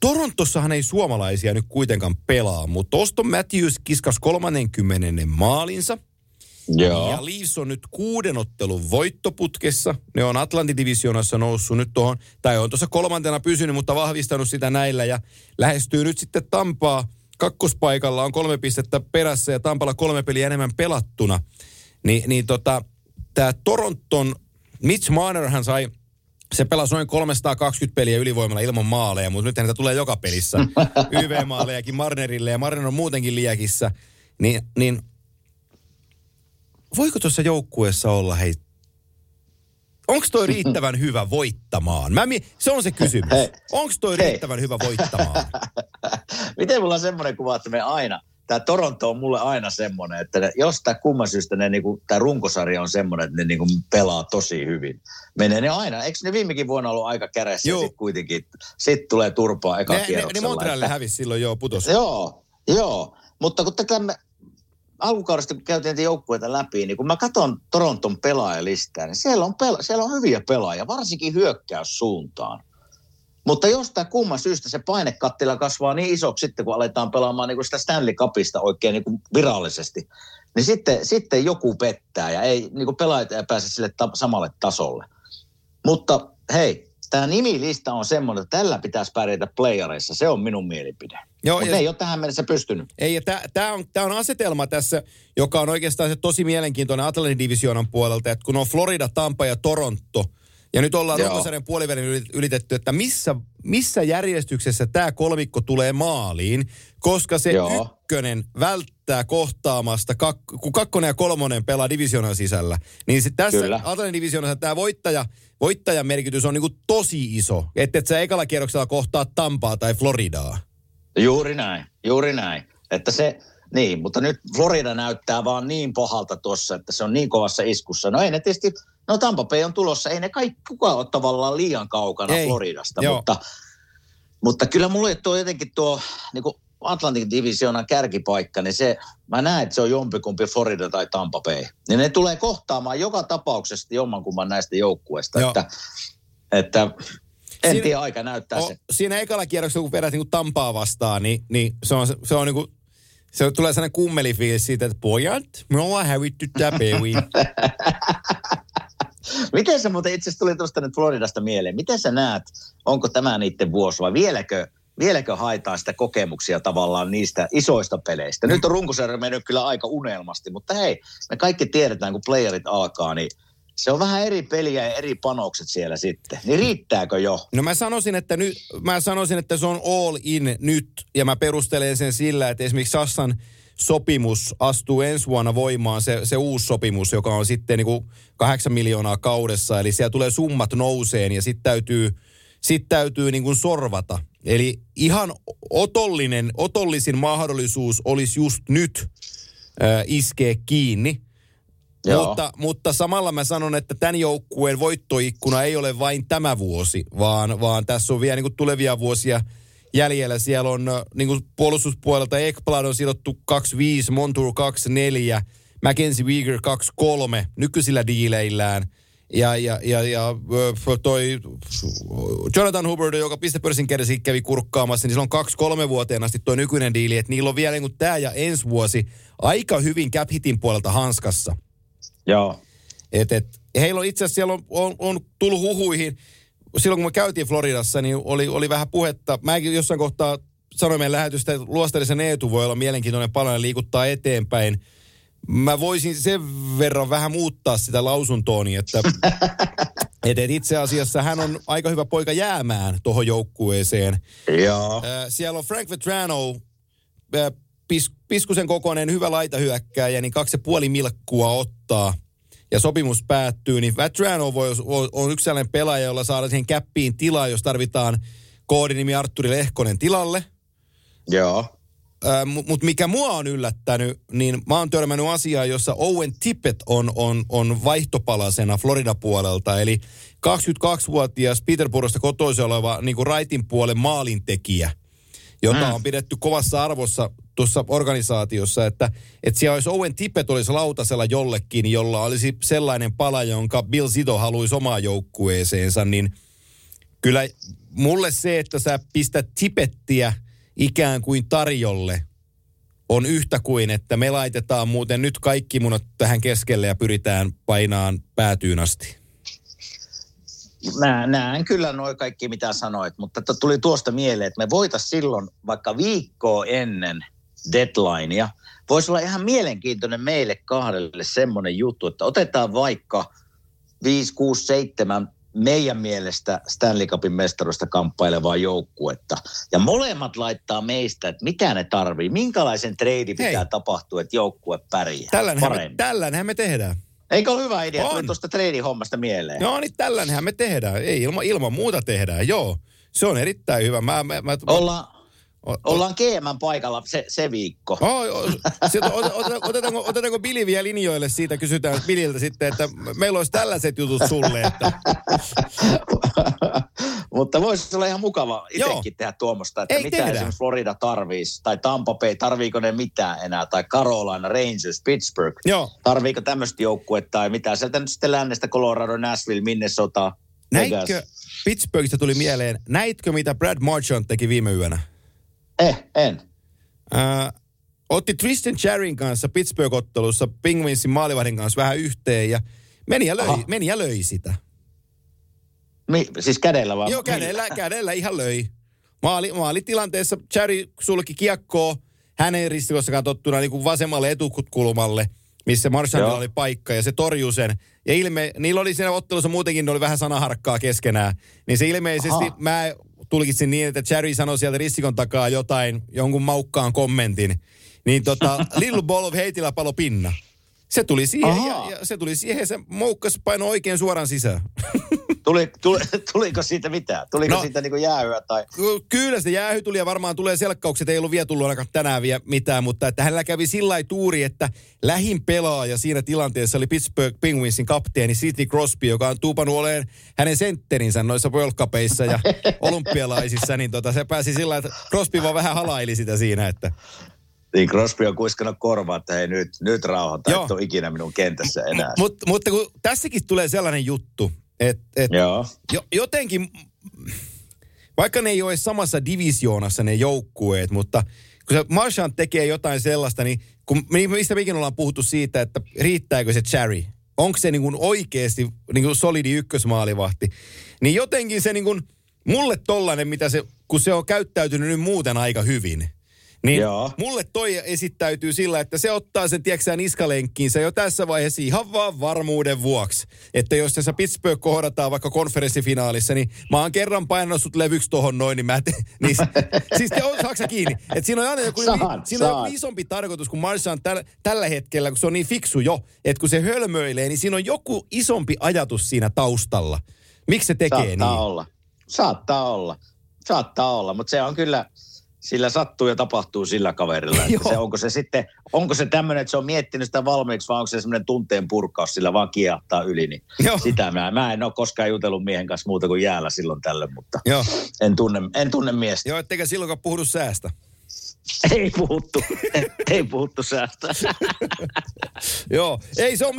Torontossahan ei suomalaisia nyt kuitenkaan pelaa, mutta Auston Matthews kiskas 30. maalinsa. Joo. Ja Leafs on nyt 6 ottelun voittoputkessa. Ne on Atlantin divisioonassa noussut nyt tuohon, tai on tuossa 3. pysynyt, mutta vahvistanut sitä näillä. Ja lähestyy nyt sitten Tampaa. Kakkospaikalla on 3 pistettä perässä ja Tampalla 3 peliä enemmän pelattuna. Tämä Toronton, Mitch Marner hän sai, se pelasi noin 320 peliä ylivoimalla ilman maaleja, mutta nyt häntä tulee joka pelissä. YV-maalejakin Marnerille ja Marner on muutenkin liekissä. Niin voiko tuossa joukkueessa olla, hei, onko toi riittävän hyvä voittamaan? Se on se kysymys. Onko toi riittävän hyvä voittamaan? Miten mulla on semmoinen kuva, että me aina, tämä Toronto on mulle aina semmoinen, että jostain kumman syystä tämä runkosarja on semmoinen, että ne niinku pelaa tosi hyvin. Menee ne aina, eikö ne viimekin vuonna ollut aika kädessä sitten kuitenkin? Sitten tulee turpaa eka kierroksella. Ne Montrealille hävisi silloin putos. Joo, mutta kun tätä... Alkukaudesta, kun käytiin joukkueita läpi, niin kun mä katson Toronton pelaajalistaa, niin siellä on hyviä pelaajia, varsinkin hyökkäyssuuntaan. Mutta jostain kumman syystä se painekattila kasvaa niin isoksi sitten, kun aletaan pelaamaan niin sitä Stanley Cupista oikein niin virallisesti. Niin sitten joku pettää ja ei niin pelaajat ei pääse sille samalle tasolle. Mutta hei, tämä nimilista on semmoinen, että tällä pitäisi pärjätä playareissa. Se on minun mielipide. Mutta ei ole tähän mennessä pystynyt. Ei, tämä on asetelma tässä, joka on oikeastaan se tosi mielenkiintoinen Atlantin divisioonan puolelta, että kun on Florida, Tampa ja Toronto, ja nyt ollaan runkosarjan puolivälin ylitetty, että missä järjestyksessä tämä kolmikko tulee maaliin, koska se ykkönen välttää kohtaamasta, kun kakkonen ja kolmonen pelaa divisioonan sisällä. Niin sitten tässä Atlantin divisioonassa tämä voittajan merkitys on niinku tosi iso, että et sä ekalla kierroksella kohtaa Tampaa tai Floridaa. Juuri näin. Että se, niin, mutta nyt Florida näyttää vaan niin pahalta tuossa, että se on niin kovassa iskussa. No ei ne tietysti, Tampa Bay on tulossa, ei ne kaikki kukaan ole tavallaan liian kaukana Floridasta, mutta kyllä mulle tuo jotenkin tuo niin kuin Atlantic Divisionan kärkipaikka, niin se, mä näen, että se on jompikumpi Florida tai Tampa Bay. Niin ne tulee kohtaamaan joka tapauksessa jommankumman näistä joukkueista, että en tiedä, aika näyttää se. Siinä ekalla kierroksella, kun vedät niin Tampaa vastaan, niin se on niin kuin, se tulee sellainen kummelifiilis siitä, että pojat, me ollaan hävitty tää peui. Miten sä muuten, itse asiassa tuli tuosta nyt Floridasta mieleen, miten sä näet, onko tämä niiden vuosi vai vieläkö haetaan sitä kokemuksia tavallaan niistä isoista peleistä? Nyt on runkosarja mennyt kyllä aika unelmasti, mutta hei, me kaikki tiedetään, kun playerit alkaa, niin se on vähän eri peliä ja eri panokset siellä sitten. Niin riittääkö jo? No mä sanoisin, että se on all in nyt. Ja mä perustelen sen sillä, että esimerkiksi Sassan sopimus astuu ensi vuonna voimaan. Se uusi sopimus, joka on sitten niin kuin 8 miljoonaa kaudessa. Eli siellä tulee summat nouseen ja sitten täytyy niin kuin sorvata. Eli ihan otollisin mahdollisuus olisi just nyt iskeä kiinni. Mutta samalla mä sanon, että tämän joukkueen voittoikkuna ei ole vain tämä vuosi, vaan tässä on vielä niin kuin tulevia vuosia jäljellä. Siellä on niin kuin puolustuspuolelta Ekblad on sidottu 25, Montour 24, Mackenzie Weegar 23 nykyisillä diileillään. Ja toi Jonathan Huberdeau, joka pistepörssin kerrasi kävi kurkkaamassa, niin sillä on 2-3 vuoteen asti toi nykyinen diili, että niillä on vielä niin kuin tämä ja ensi vuosi aika hyvin cap hitin puolelta hanskassa. Joo. Heillä on itse asiassa, siellä on tullut huhuihin, silloin kun me käytiin Floridassa, niin oli vähän puhetta. Mäkin jossain kohtaa sanoin meidän lähetystä, että Luostarisen Eetu voi olla mielenkiintoinen palanen liikuttaa eteenpäin. Mä voisin sen verran vähän muuttaa sitä lausuntooni, että itse asiassa hän on aika hyvä poika jäämään tuohon joukkueeseen. Joo. Siellä on Frank Vetrano, Piskusen kokoinen hyvä laitahyökkääjä, niin 2,5 milkkua ottaa ja sopimus päättyy, niin Vetrano on yksi sellainen pelaaja, jolla saadaan siihen käppiin tilaa, jos tarvitaan koodinimi Artturi Lehkonen tilalle. Joo. Mutta mikä mua on yllättänyt, niin mä oon törmännyt asiaa, jossa Owen Tippett on vaihtopalasena Florida puolelta, eli 22-vuotias Peterborosta kotoisin oleva niin kuin raitin puolen maalintekijä, jota on pidetty kovassa arvossa tuossa organisaatiossa, että siellä olisi Owen Tippett olisi lautasella jollekin, jolla olisi sellainen pala, jonka Bill Zito haluaisi omaan joukkueeseensa, niin kyllä mulle se, että sä pistät Tippettiä ikään kuin tarjolle, on yhtä kuin, että me laitetaan muuten nyt kaikki munat tähän keskelle ja pyritään painaan päätyyn asti. Mä näen kyllä noin kaikki, mitä sanoit, mutta tuli tuosta mieleen, että me voitaisiin silloin vaikka viikkoa ennen deadlinea. Voisi olla ihan mielenkiintoinen meille kahdelle semmoinen juttu, että otetaan vaikka 5, 6, 7 meidän mielestä Stanley Cupin mestaruudesta kamppailevaa joukkuetta. Ja molemmat laittaa meistä, että mitä ne tarvii, minkälaisen treidi pitää tapahtua, että joukkue pärjää paremmin. Tällänhän me tehdään. Eikö ole hyvä idea, että tuosta treidi-hommasta mieleen? No niin, tällänhän me tehdään. Ei, ilman muuta tehdään, Se on erittäin hyvä. Ollaan GM:n paikalla se viikko. Otetaanko Billy vielä linjoille siitä, kysytään Billiltä sitten, että meillä olisi tällaiset jutut sulle. Että. Mutta voisi olla ihan mukava itsekin tehdä tuommoista, että mitä esimerkiksi Florida tarvitsisi, tai Tampa Bay, tarviiko ne mitään enää, tai Carolina, Rangers, Pittsburgh, tarviiko tämmöistä joukkuetta, tai mitä sieltä nyt sitten lännestä, Colorado, Nashville, Minnesota. Näitkö, Pittsburghista tuli mieleen, näitkö mitä Brad Marchand teki viime yönä? En. Otti Tristan Cherryn kanssa Pittsburgh-ottelussa Penguinsin maalivahdin kanssa vähän yhteen ja meni ja löi sitä. Siis kädellä vaan? Joo, kädellä ihan löi. Maalitilanteessa Cherry sulki kiekkoa hänen ristikossakaan tottuna niin kuin vasemmalle etukulmalle, missä Marchandilla oli paikka ja se torjui sen. Ja niillä oli siinä ottelussa muutenkin, ne oli vähän sanaharkkaa keskenään. Niin se ilmeisesti, mä tulkitsin niin, että Cherry sanoi sieltä ristikon takaa jotain, jonkun maukkaan kommentin. Niin Little Ball of Heitillä palo pinna. Se tuli siihen ja se tuli siihen ja se moukkas painoi oikein suoraan sisään. Tuliko siitä mitään? Tuliko siitä niin kuin jäähyä tai? Kyllä se jäähy tuli ja varmaan tulee selkkaukset. Ei ollut vielä tullut ainakaan tänään vielä mitään, mutta että hänellä kävi sillä lailla tuuri, että lähin pelaaja siinä tilanteessa oli Pittsburgh Penguinsin kapteeni Sidney Crosby, joka on tuupannut oleen hänen sentterinsä noissa World Cupeissa ja olympialaisissa. Niin se pääsi sillä lailla, että Crosby vaan vähän halaili sitä siinä, että... Niin Crosby on kuiskannut korvaa, että hei nyt rauhoita, et ole ikinä minun kentässä enää. Mutta kun tässäkin tulee sellainen juttu, että jotenkin, vaikka ne ei ole samassa divisioonassa ne joukkueet, mutta kun se Marchand tekee jotain sellaista, niin mistä mekin ollaan puhuttu siitä, että riittääkö se Cherry? Onko se niin kuin oikeasti niin kuin solidi ykkösmaalivahti? Niin jotenkin se niin kuin, mulle tollainen, mitä se, kun se on käyttäytynyt nyt muuten aika hyvin, niin mulle toi esittäytyy sillä, että se ottaa sen, tiedätkö sä, niskalenkkiinsä jo tässä vaiheessa ihan vaan varmuuden vuoksi. Että jos tässä Pittsburgh kohdataan vaikka konferenssifinaalissa, niin mä oon kerran painanut sut levyksi tohon noin, niin mä teen. Niin, siis te on saksa kiinni. Että siinä on aina joku isompi tarkoitus kuin Marchand tällä hetkellä, kun se on niin fiksu jo. Että kun se hölmöilee, niin siinä on joku isompi ajatus siinä taustalla. Miksi se tekee niin? Saattaa olla, mutta se on kyllä... Sillä sattuu ja tapahtuu sillä kaverilla. Että onko se tämmöinen, että se on miettinyt sitä valmiiksi, vai onko se semmoinen tunteen purkaus, sillä vaan kiehahtaa yli. Niin sitä mä en ole koskaan jutellut miehen kanssa muuta kuin jäällä silloin tällöin, mutta en tunne miestä. Joo, etteikö silloinkaan puhdu säästä? Ei puhuttu säästä. Joo, ei se on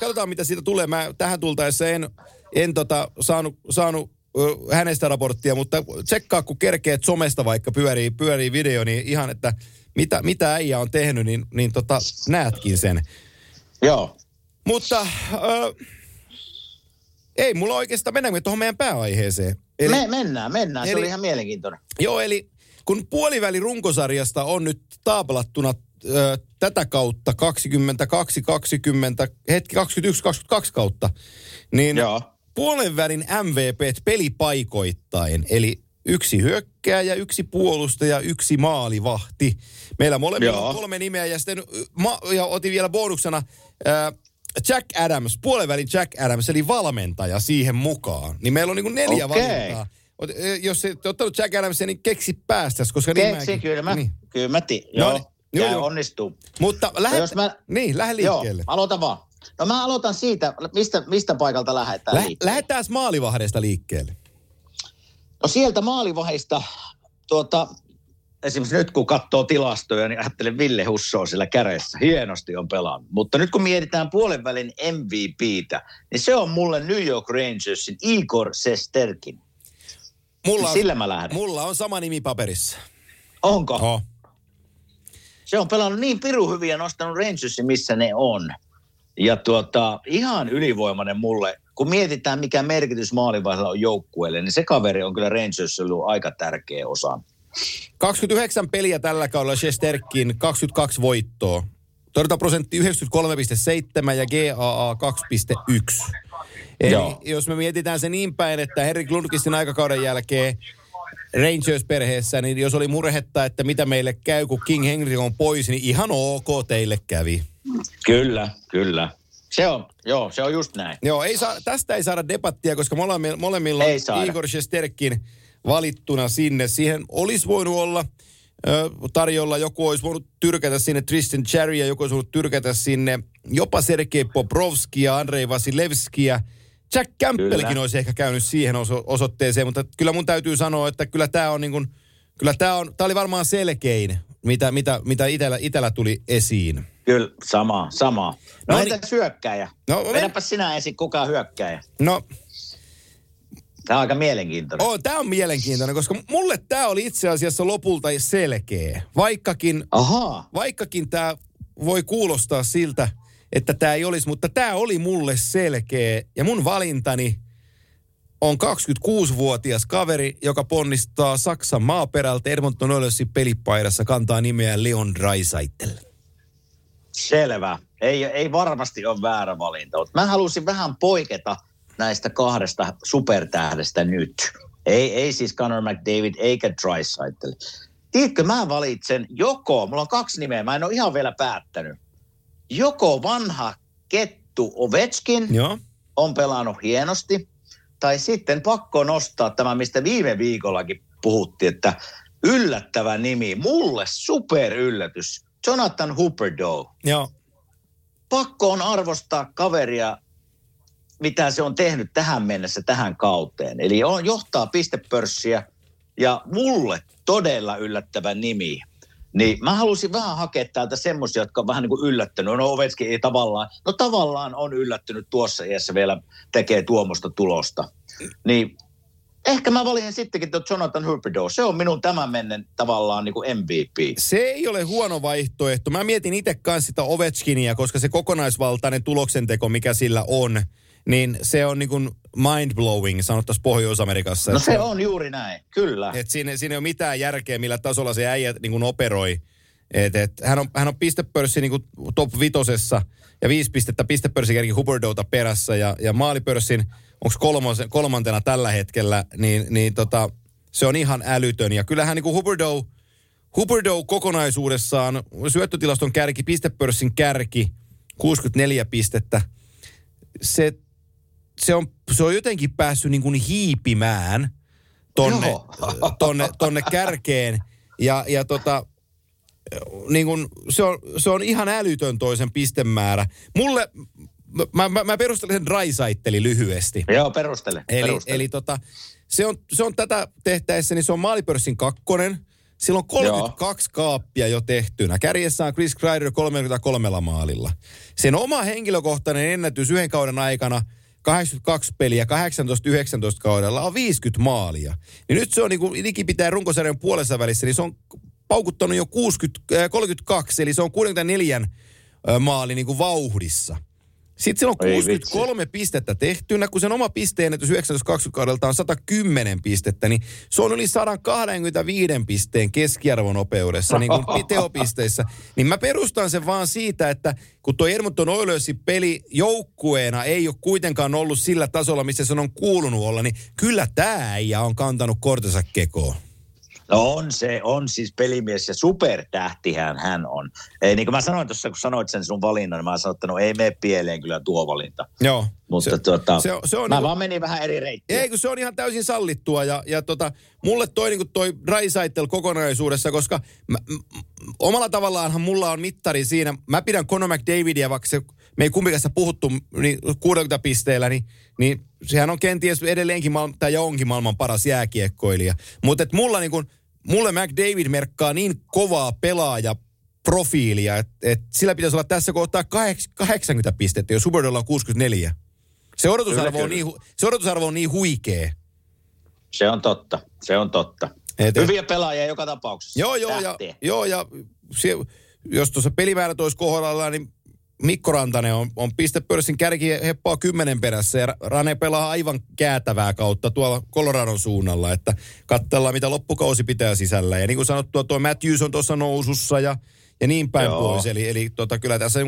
katsotaan mitä siitä tulee. Mä tähän tultaessa en saanut hänestä raporttia, mutta tsekkaa, kun kerkeet somesta vaikka pyörii video, niin ihan, että mitä äijä on tehnyt, niin näetkin sen. Joo. Mutta ei mulla oikeastaan, mennäänkö me tuohon meidän pääaiheeseen? Eli, mennään, se oli ihan mielenkiintoinen. Joo, eli kun puoliväli runkosarjasta on nyt taaplattuna tätä kautta 21-22 kautta, niin... Joo. Puolen välin MVP:t pelipaikoittain, eli yksi hyökkääjä, yksi puolustaja, yksi maalivahti. Meillä molemmilla on kolme nimeä ja sitten ja otin vielä bonuksena Jack Adams, puolen välin Jack Adams, eli valmentaja siihen mukaan. Niin meillä on niin kuin 4 valintaa. Jos et ottanut Jack Adamsia, niin keksi päästäs, koska Kyllä, onnistuu. Mutta lähde liikkeelle. Joo, aloita vaan. No mä aloitan siitä, mistä paikalta lähdetään liikkeelle. Lähdetään maalivahdeista liikkeelle. No sieltä maalivahdista, esimerkiksi nyt kun katsoo tilastoja, niin ajattelen Ville Hussoa sillä kädessä. Hienosti on pelannut. Mutta nyt kun mietitään puolenvälin MVP:tä, niin se on mulle New York Rangersin Igor Shesterkin. Sillä mä lähden. Mulla on sama nimi paperissa. Onko? Oho. Se on pelannut niin pirun hyviä ja nostanut Rangersin, missä ne on. Ja ihan ylivoimainen mulle, kun mietitään mikä merkitys maalivahdilla on joukkueelle, niin se kaveri on kyllä Rangersissa ollut aika tärkeä osa. 29 peliä tällä kaudella Shesterkin, 22 voittoa. Torjuntaprosentti 93,7 ja GAA 2,1. Eli jos me mietitään se niin päin, että Henrik Lundqvistin aikakauden jälkeen Rangers-perheessä, niin jos oli murhetta, että mitä meille käy, kun King Henrik on pois, niin ihan ok teille kävi. Kyllä. Se on just näin. Joo, tästä ei saada debattia, koska molemmilla on Igor Shesterkin valittuna sinne. Siihen olisi voinut olla tarjolla, joku olisi voinut tyrkätä sinne Tristan Cherryä, joku olisi voinut tyrkätä sinne jopa Sergei Bobrovskia, Andrei Vasilevskiä. Jack Campbellkin olisi ehkä käynyt siihen osoitteeseen, mutta kyllä mun täytyy sanoa, että kyllä tämä on niin kuin, tää oli varmaan selkein, mitä itellä tuli esiin. Kyllä, sama. No entäs hyökkäjä? No, mennäpä sinä ensin, kuka hyökkäjä? No, Tämä on aika mielenkiintoinen. Tämä on mielenkiintoinen, koska mulle tämä oli itse asiassa lopulta selkeä. Vaikkakin tämä voi kuulostaa siltä, että tämä ei olisi, mutta tämä oli mulle selkeä. Ja mun valintani on 26-vuotias kaveri, joka ponnistaa Saksan maaperältä Edmonton Oilersin pelipaidassa, kantaa nimeään Leon Draisaitl. Selvä. Ei varmasti ole väärä valinta. Mä halusin vähän poiketa näistä kahdesta supertähdestä nyt. Ei siis Connor McDavid eikä Draisaitl. Tiedätkö, mä valitsen mulla on kaksi nimeä, mä en ole ihan vielä päättänyt. Joko vanha kettu Ovechkin on pelannut hienosti, tai sitten pakko nostaa tämä, mistä viime viikollakin puhuttiin, että yllättävä nimi, mulle superyllätys, Jonathan Huberdeau. Joo. Pakko on arvostaa kaveria, mitä se on tehnyt tähän mennessä, tähän kauteen. Eli johtaa pistepörssiä ja mulle todella yllättävä nimi. Niin mä halusin vähän hakea täältä semmoisia, jotka on vähän niin kuin yllättänyt. No Ovechkin ei tavallaan, on yllättynyt tuossa iässä vielä tekee tuommoista tulosta. Niin ehkä mä valin sittenkin tuon Jonathan Huberdeau. Se on minun tämän mennen tavallaan niin kuin MVP. Se ei ole huono vaihtoehto. Mä mietin itse kanssa sitä Ovechkinia, koska se kokonaisvaltainen tuloksenteko, mikä sillä on, niin se on niin kuin mind-blowing, sanottaisiin Pohjois-Amerikassa. No se on juuri näin, kyllä. Että siinä ei ole mitään järkeä, millä tasolla se äijä niin kuin operoi. Hän on pistepörssi niin kuin top vitosessa ja 5 pistettä pistepörssikärki Huberdouta perässä. Ja maalipörssin, onko kolmantena tällä hetkellä, niin se on ihan älytön. Ja kyllähän niin kuin Huberdeau kokonaisuudessaan syöttötilaston kärki, pistepörssin kärki, 64 pistettä. Se on jotenkin päässyt niin kuin hiipimään tonne kärkeen ja niin kuin se on ihan älytön toisen pistemäärä. Mulle mä perustelen sen Draisaitlin lyhyesti. Joo, perustele. Eli se on tätä tehtäessä, niin se on maalipörssin 2. Silloin 32 kaappia jo tehtynä. Kärjessä on Chris Kreider 33 maalilla. Sen oma henkilökohtainen ennätys yhden kauden aikana 82 peliä 18-19 kaudella on 50 maalia. Niin nyt se on niin kuin likipitää runkosarjan puolessa välissä, niin se on paukuttanut jo 32, eli se on 64 maali niin kuin vauhdissa. Sitten sillä on 63 pistettä tehtynä, kun sen oma pisteennätys 19-20 kaudelta on 110 pistettä, niin se on yli 125 pisteen keskiarvonopeudessa, niin kuin teopisteissä. Niin mä perustan sen vaan siitä, että kun tuo Edmonton Oilersin peli joukkueena ei ole kuitenkaan ollut sillä tasolla, missä sen on kuulunut olla, niin kyllä tämä äijä on kantanut kortensa kekoon. No on siis pelimies ja supertähtihän hän on. Ei, niin kuin mä sanoin tuossa, kun sanoit sen sun valinnan, niin mä sanoin, että no ei mene pieleen kyllä tuo valinta. Joo. Mutta se on mä niin, vaan menin vähän eri reittiä. Ei, kun se on ihan täysin sallittua ja mulle toi niin kuin toi Draisaitl kokonaisuudessa, koska omalla tavallaanhan mulla on mittari siinä. Mä pidän Connor McDavidia, vaikka se, me ei kummikassa puhuttu niin 60 pisteellä, niin sehän on kenties edelleenkin onkin maailman paras jääkiekkoilija. Mutta mulla niin kun, mulle McDavid merkkaa niin kovaa pelaajaprofiilia, että sillä pitäisi olla tässä kohtaa 80 pistettä, jos Huberdeaulla on 64. Se odotusarvo on niin huikea. Se on totta. Hyviä pelaajia joka tapauksessa. Joo, ja se, jos tuossa pelimäärät olisi kohdallaan, niin Mikko Rantanen on pistepörssin kärki, heppaa 10 perässä ja Rane pelaa aivan käätävää kautta tuolla Coloradon suunnalla, että katsellaan mitä loppukausi pitää sisällä. Ja niin kuin sanottua, tuo Matthews on tuossa nousussa ja niin päin pois. Eli kyllä tässä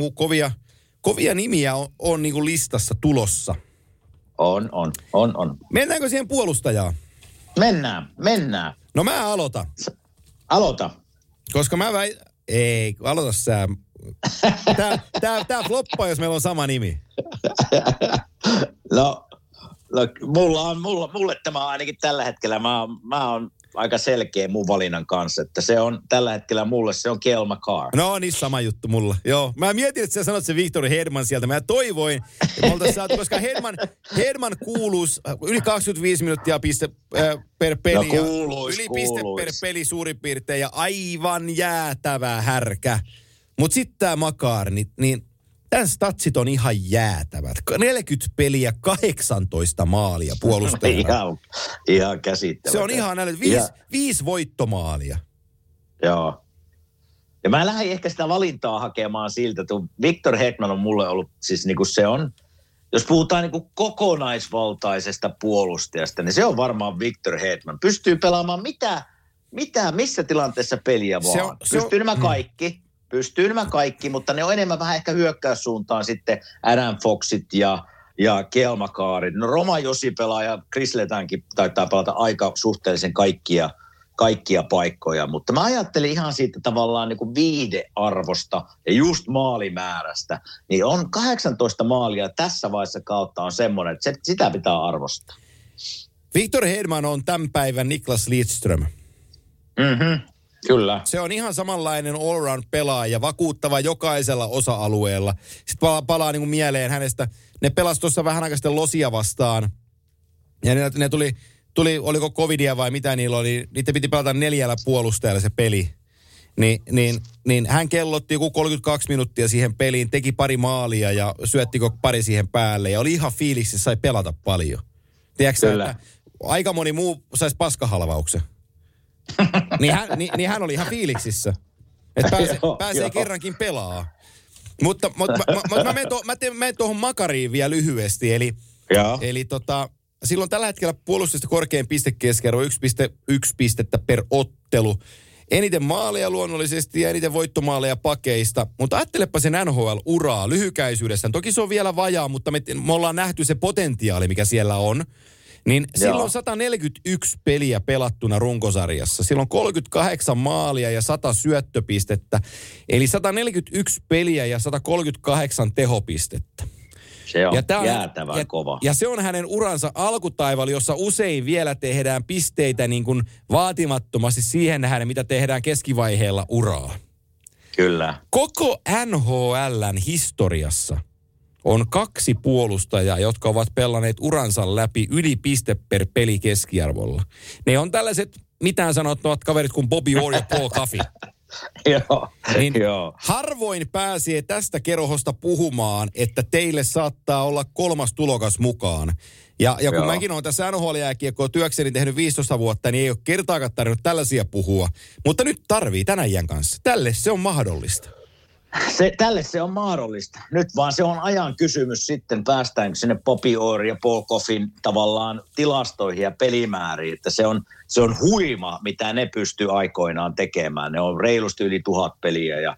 kovia nimiä on niin kuin listassa tulossa. On. Mennäänkö siihen puolustajaan? Mennään. No mä aloitan. Aloita. Koska mä ei, aloita sä. Tää floppaa, jos meillä on sama nimi. No mulle tämä on ainakin tällä hetkellä, mä oon aika selkeä mun valinnan kanssa, että se on tällä hetkellä mulle, se on Cale Makar. No niin, sama juttu mulla, joo. Mä mietin, että sä sanot se Victor Hedman sieltä, mä toivoin, koska Hedman kuuluis yli 25 minuuttia per peli. No kuuluis, yli piste per peli suurin piirtein ja aivan jäätävä härkä. Mutta sitten tämä Makar, niin Tämän statsit on ihan jäätävät. 40 peliä, 18 maalia puolustajana. Ihan käsittämätöntä. Se on ihan älyt. Viisi voittomaalia. Joo. Ja mä lähdin ehkä sitä valintaa hakemaan siltä. Victor Hedman on mulle ollut, siis niin kuin se on, jos puhutaan niin kuin kokonaisvaltaisesta puolustajasta, niin se on varmaan Victor Hedman. Pystyy pelaamaan missä tilanteessa peliä vaan. Pystyy nämä kaikki. Pystyy nämä kaikki, mutta ne on enemmän vähän ehkä hyökkäyssuuntaan sitten Adam Foxit ja Cale Makarit. No Roma Josi pelaa ja Chris Letangkin taitaa pelata aika suhteellisen kaikkia paikkoja, mutta mä ajattelin ihan siitä tavallaan niin kuin viihdearvosta ja just maalimäärästä, niin on 18 maalia tässä vaiheessa kautta on semmoinen, että sitä pitää arvostaa. Victor Hedman on tämän päivän Niklas Lidström. Mhm. Kyllä. Se on ihan samanlainen all-round-pelaaja, vakuuttava jokaisella osa-alueella. Sitten palaa niin kuin mieleen hänestä. Ne pelasi tuossa vähän aikaa sitten Losia vastaan. Ja ne tuli, oliko covidia vai mitä niillä oli, niitä piti pelata 4 puolustajalla se peli. Niin hän kellotti joku 32 minuuttia siihen peliin, teki 2 maalia ja syöttikö 2 siihen päälle. Ja oli ihan fiiliksissä, sai pelata paljon. Tiedätkö, että aika moni muu saisi paskahalvauksen. Niin hän oli ihan fiiliksissä, että pääsee kerrankin pelaa. Mutta mä menen tuohon Makariin vielä lyhyesti. Eli silloin tällä hetkellä puolustuksesta korkein pistekeskiarvo 1,1 pistettä per ottelu. Eniten maaleja luonnollisesti ja eniten voittomaaleja pakeista. Mutta ajattelepa sen NHL-uraa lyhykäisyydessään. Toki se on vielä vajaa, mutta me ollaan nähty se potentiaali, mikä siellä on. Niin silloin 141 peliä pelattuna runkosarjassa. Silloin 38 maalia ja 100 syöttöpistettä. Eli 141 peliä ja 138 tehopistettä. Se on jäätävän kova. Ja se on hänen uransa alkutaivalla, jossa usein vielä tehdään pisteitä niin kuin vaatimattomasti siihen nähden, mitä tehdään keskivaiheella uraa. Kyllä. Koko NHL:n historiassa on 2 puolustajaa, jotka ovat pelanneet uransa läpi yli piste per peli keskiarvolla. Ne on tällaiset, mitään sanottavat kaverit kuin Bobby Orr ja Paul Coffey. Joo. Harvoin pääsee tästä kerhosta puhumaan, että teille saattaa olla 3 tulokas mukaan. Ja kun mäkin olen tässä NHL-jääkiekkoa työkseni tehnyt 15 vuotta, niin ei ole kertaakaan tarvinnut tällaisia puhua. Mutta nyt tarvii tänä iän kanssa. Tälle se on mahdollista. Tälle se on mahdollista. Nyt vaan se on ajan kysymys sitten, päästäänkö sinne Bobby Orr ja Paul Coffeyn tavallaan tilastoihin ja pelimääriin. Että se on huima, mitä ne pystyy aikoinaan tekemään. Ne on reilusti yli 1000 peliä ja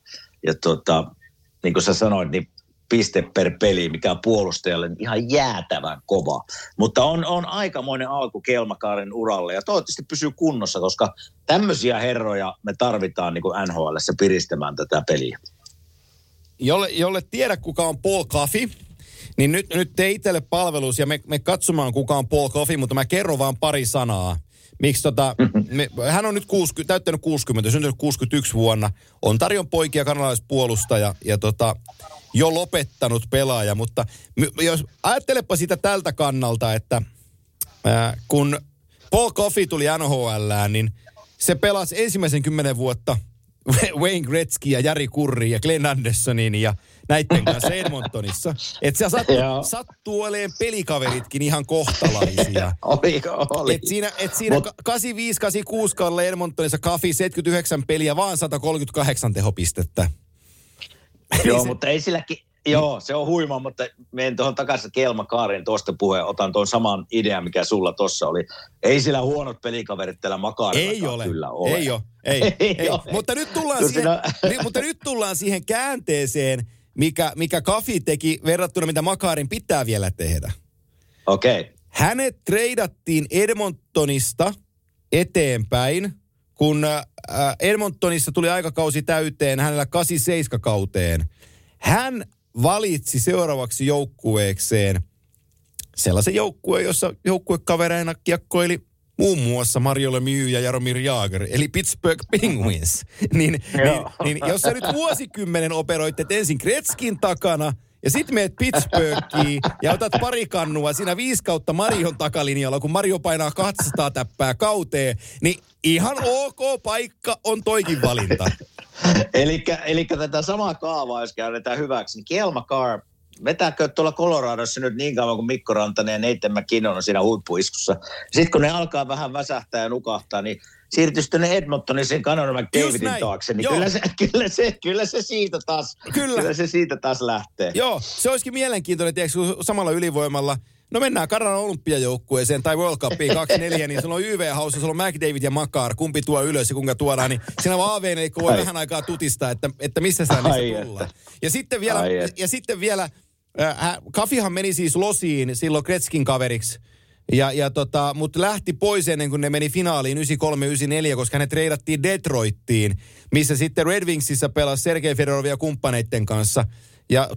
niin kuin sä sanoit, niin piste per peli, mikä on puolustajalle niin ihan jäätävän kova. Mutta on aikamoinen alku Cale Makarin uralle ja toivottavasti pysyy kunnossa, koska tämmöisiä herroja me tarvitaan niin kuin NHL:ssä piristämään tätä peliä. Jolle tiedä, kuka on Paul Coffey, niin nyt tee itselle palvelus ja me katsomaan, kuka on Paul Coffey, mutta mä kerron vaan pari sanaa. Miksi hän on nyt täyttänyt 60, syntynyt 61 vuonna, on Tarjon poikia kanalaispuolustaja ja jo lopettanut pelaaja, mutta jos ajattelepa sitä tältä kannalta, että kun Paul Coffey tuli NHL:ään, niin se pelasi ensimmäisen 10 vuotta Wayne Gretzky ja Jari Kurri ja Glenn Andersonin ja näitten kanssa Edmontonissa. Että siellä sattuu oleen pelikaveritkin ihan kohtalaisia. Oli. Siinä 85-86 kaudella Edmontonissa Coffey 79 peliä, vaan 138 tehopistettä. Joo, mutta ei silläkin... Joo, se on huima, mutta menen tuohon takaisin Cale Makariin tuosta puheen. Otan tuon saman idean, mikä sulla tuossa oli. Ei sillä huonot pelikaverit tällä Makarilla kyllä ole. Ei ole. Mutta nyt tullaan siihen käänteeseen, mikä Coffey teki verrattuna, mitä Makarin pitää vielä tehdä. Okei. Hänet treidattiin Edmontonista eteenpäin, kun Edmontonissa tuli aikakausi täyteen, hänellä 87 kauteen. Hän valitsi seuraavaksi joukkueekseen sellaisen joukkueen, jossa joukkuekavereina kiekkoili muun muassa Mario Lemieux ja Jaromir Jagr, eli Pittsburgh Penguins. niin jos sä nyt vuosikymmenen operoit, että ensin Gretzkin takana ja sitten meet Pittsburghiin ja otat pari kannua siinä 5 kautta Marion takalinjalla, kun Mario painaa 200 täppää kauteen, niin ihan ok paikka on toikin valinta. Elikkä tätä samaa kaavaa, jos käytetään hyväksi, niin Cale Makar, vetääkö tuolla Coloradossa nyt niin kauan kuin Mikko Rantanen ja Nathan McKinnon on siinä huippuiskussa. Sitten kun ne alkaa vähän väsähtää ja nukahtaa, niin siirtyisi tuonne Edmontonin sen Connor McDavidin taakse, niin kyllä se siitä taas lähtee. Joo, se olisikin mielenkiintoinen, tiedätkö, samalla ylivoimalla. No mennään Kanadan olympiajoukkueeseen tai World Cupiin 24, niin sulla on YV-haussa, sulla on McDavid ja Makar, kumpi tuo ylös ja kuinka tuodaan, niin siinä vaan AV-nelikko voi vähän aikaa tutista, että missä sä niistä tullaan. Ja sitten vielä Kaffihan meni siis Losiin silloin Gretzkin kaveriksi, mutta lähti pois ennen kuin ne meni finaaliin 93-94, koska hänet treidattiin Detroittiin, missä sitten Red Wingsissä pelasi Sergei Fedorovia kumppaneiden kanssa. Ja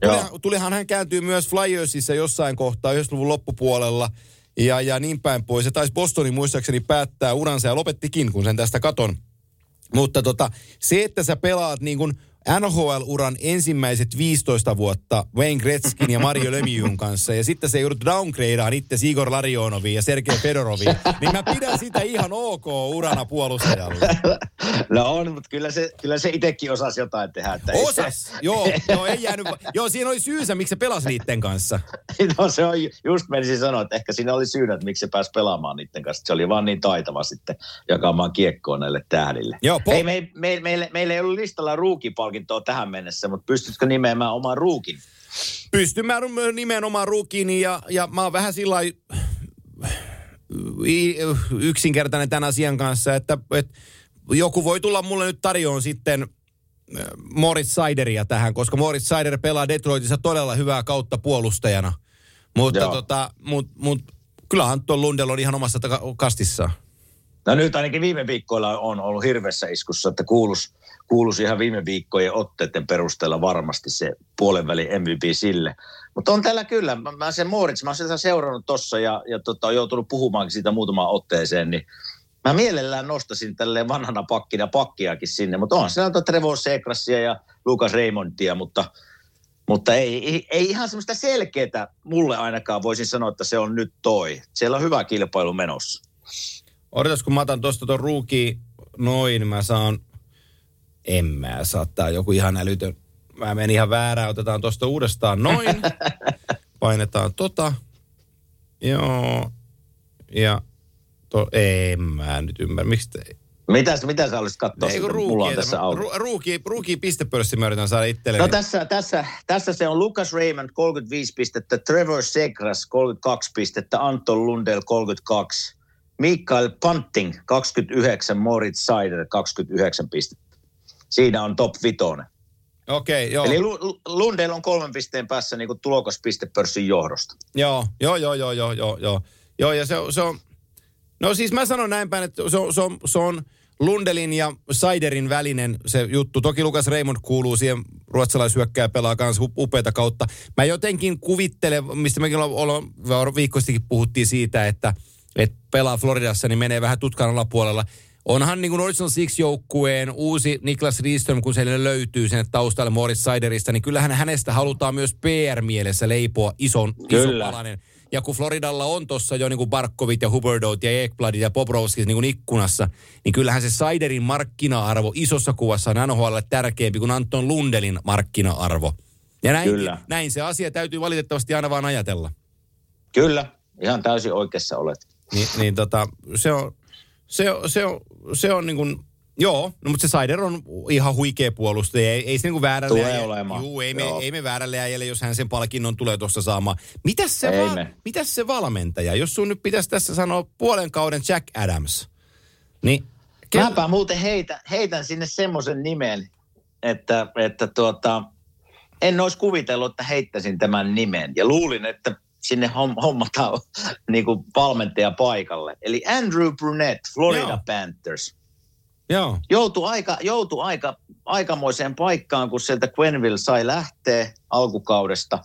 tulihan hän kääntyy myös Flyersissa jossain kohtaa 90-luvun loppupuolella ja niin päin pois. Ja taisi Bostonin muistaakseni päättää uransa ja lopettikin, kun sen tästä katon. Mutta se, että sä pelaat niin kuin NHL-uran ensimmäiset 15 vuotta Wayne Gretzkin ja Mario Lemieux'n kanssa, ja sitten se joudut downgradaan itse Igor Larionoviin ja Sergei Fedoroviin, niin mä pidän sitä ihan ok urana puolustajalla. No on, mutta kyllä se itsekin osasi jotain tehdä. Osas! Joo, ei jäänyt. Joo, siinä oli syynsä, miksi se pelasi niiden kanssa. No se on, just menisin sanoa, että ehkä siinä oli syynä, että miksi se pääsi pelaamaan niiden kanssa. Se oli vaan niin taitava sitten jakamaan kiekkoa näille tähdille. Joo, meillä ei ollut listalla ruukipalkintoa tähän mennessä, mutta pystytkö nimeämään oman ruukin? Pystyn mä nimenomaan ruukiini ja mä oon vähän sillain yksinkertainen tämän asian kanssa, että joku voi tulla mulle nyt tarjoon sitten Moritz Seideria tähän, koska Moritz Seider pelaa Detroitissa todella hyvää kautta puolustajana, mutta kyllä Anton Lundell on ihan omassa kastissaan. No nyt ainakin viime viikkoilla on ollut hirveässä iskussa, että kuuluisi ihan viime viikkojen otteiden perusteella varmasti se puolenväli MVP sille. Mutta on täällä kyllä, mä sen Moritz, mä oon sitä seurannut tossa ja joutunut puhumaankin siitä muutamaan otteeseen, niin mä mielellään nostasin tälleen vanhana pakkina pakkiakin sinne, mutta onhan siellä Trevor Segrasia ja Lucas Raymondia, mutta ei ihan semmoista selkeää mulle ainakaan voisin sanoa, että se on nyt toi. Siellä on hyvä kilpailu menossa. Odotas, kun mä otan tuosta tuon ruukiin noin, mä saan, en mä saattaa joku ihan älytön, mä menen ihan väärään, otetaan tuosta uudestaan noin, painetaan joo, ja en mä nyt ymmärrä, miksi te... Mitä sä olisit katsoa sitä? Mulla on tässä auki. Ruukiin pistepörssi mä yritän saada itselleni. No tässä se on Lucas Raymond 35 pistettä, Trevor Segras 32 pistettä, Anton Lundell 32. Mikael Panting, 29, Moritz Seider, 29 pistettä. Siinä on top 5. Okei, joo. Eli Lundell on 3 pisteen päässä niin kuin tulokaspistepörssin johdosta. Joo. Joo, ja se on... No siis mä sanon näin päin, että se on Lundelin ja Seiderin välinen se juttu. Toki Lucas Raymond kuuluu siihen, ruotsalaishyökkääjä pelaa kanssa upeita kautta. Mä jotenkin kuvittelen, mistä mekin ollaan viikkoistakin puhuttiin siitä, että pelaa Floridassa, niin menee vähän tutkan alapuolella. Onhan niin kuin Original Six-joukkueen uusi Niklas Lidström, kun se löytyy sen taustalle Moritz Seiderista, niin kyllähän hänestä halutaan myös PR-mielessä leipoa ison palanen. Ja kun Floridalla on tuossa jo niin kuin Barkovit ja Huberdeaut ja Ekbladit ja Bobrovskit niin kuin ikkunassa, niin kyllähän se Seiderin markkina-arvo isossa kuvassa on NHL:lle tärkeämpi kuin Anton Lundelin markkina-arvo. Ja näin se asia täytyy valitettavasti aina vaan ajatella. Kyllä, ihan täysin oikeassa olet. Se on niin kuin, joo, no, mutta se Seider on ihan huikea puolustaja, ei se niin kuin väärälle ajelle. Juu, ei me väärälle ajelle, jos hän sen palkinnon tulee tuossa saamaan. Mitäs se valmentaja, jos sun nyt pitäisi tässä sanoa puolen kauden Jack Adams, niin... Mäpä muuten heitän sinne semmoisen nimen, että en olisi kuvitellut, että heittäisin tämän nimen ja luulin, että sinne hommataan niin kuin valmentaja paikalle. Eli Andrew Brunette, Florida Panthers. Joo. Joutui aikamoiseen paikkaan, kun sieltä Quenneville sai lähteä alkukaudesta.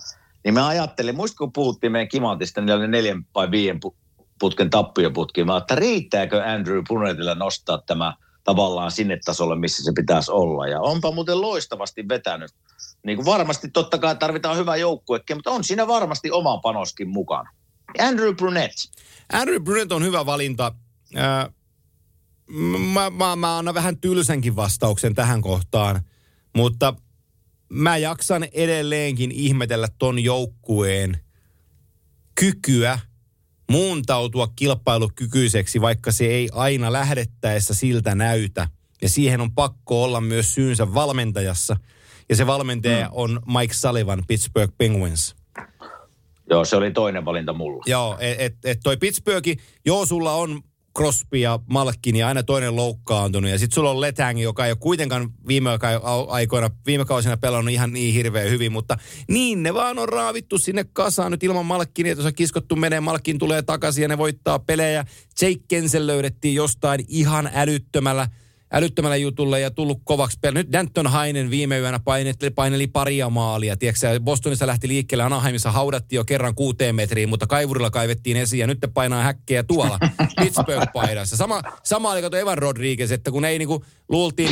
Niin mä ajattelin, muistatko kun puhuttiin meidän Kimantista, niin oli 4 tai 5 putken tappioputki. Mä ajattelin, että riittääkö Andrew Brunettilla nostaa tämä tavallaan sinne tasolle, missä se pitäisi olla. Ja onpa muuten loistavasti vetänyt. Niin kuin varmasti totta kai tarvitaan hyvä joukkuekin, mutta on siinä varmasti oma panoskin mukana. Andrew Brunette. Andrew Brunette on hyvä valinta. Mä annan vähän tylsänkin vastauksen tähän kohtaan, mutta mä jaksan edelleenkin ihmetellä ton joukkueen kykyä muuntautua kilpailukykyiseksi, vaikka se ei aina lähdettäessä siltä näytä. Ja siihen on pakko olla myös syynsä valmentajassa. Ja se valmentaja on Mike Sullivan Pittsburgh Penguins. Joo, se oli toinen valinta mulla. Joo, toi Pittsburghi, joo sulla on Crosby ja Malkin ja aina toinen loukkaantunut. Ja sit sulla on Letang, joka ei ole kuitenkaan viime kausina pelannut ihan niin hirveän hyvin, mutta niin ne vaan on raavittu sinne kasaan nyt ilman Malkin, ja tuossa kiskottu menee, Malkin tulee takaisin ja ne voittaa pelejä. Jake Kensen löydettiin jostain ihan älyttömällä jutulla ja tullut kovaksi pelaa. Nyt Danton Hainen viime yönä paineli paria maalia. Tiedätkö, Bostonissa lähti liikkeelle, Anaheimissa haudattiin jo kerran 6 metriin, mutta kaivurilla kaivettiin esiin ja nyt painaa häkkejä tuolla Pittsburgh-paidassa. Sama oli kato Evan Rodriguez, että kun ei niinku luultiin,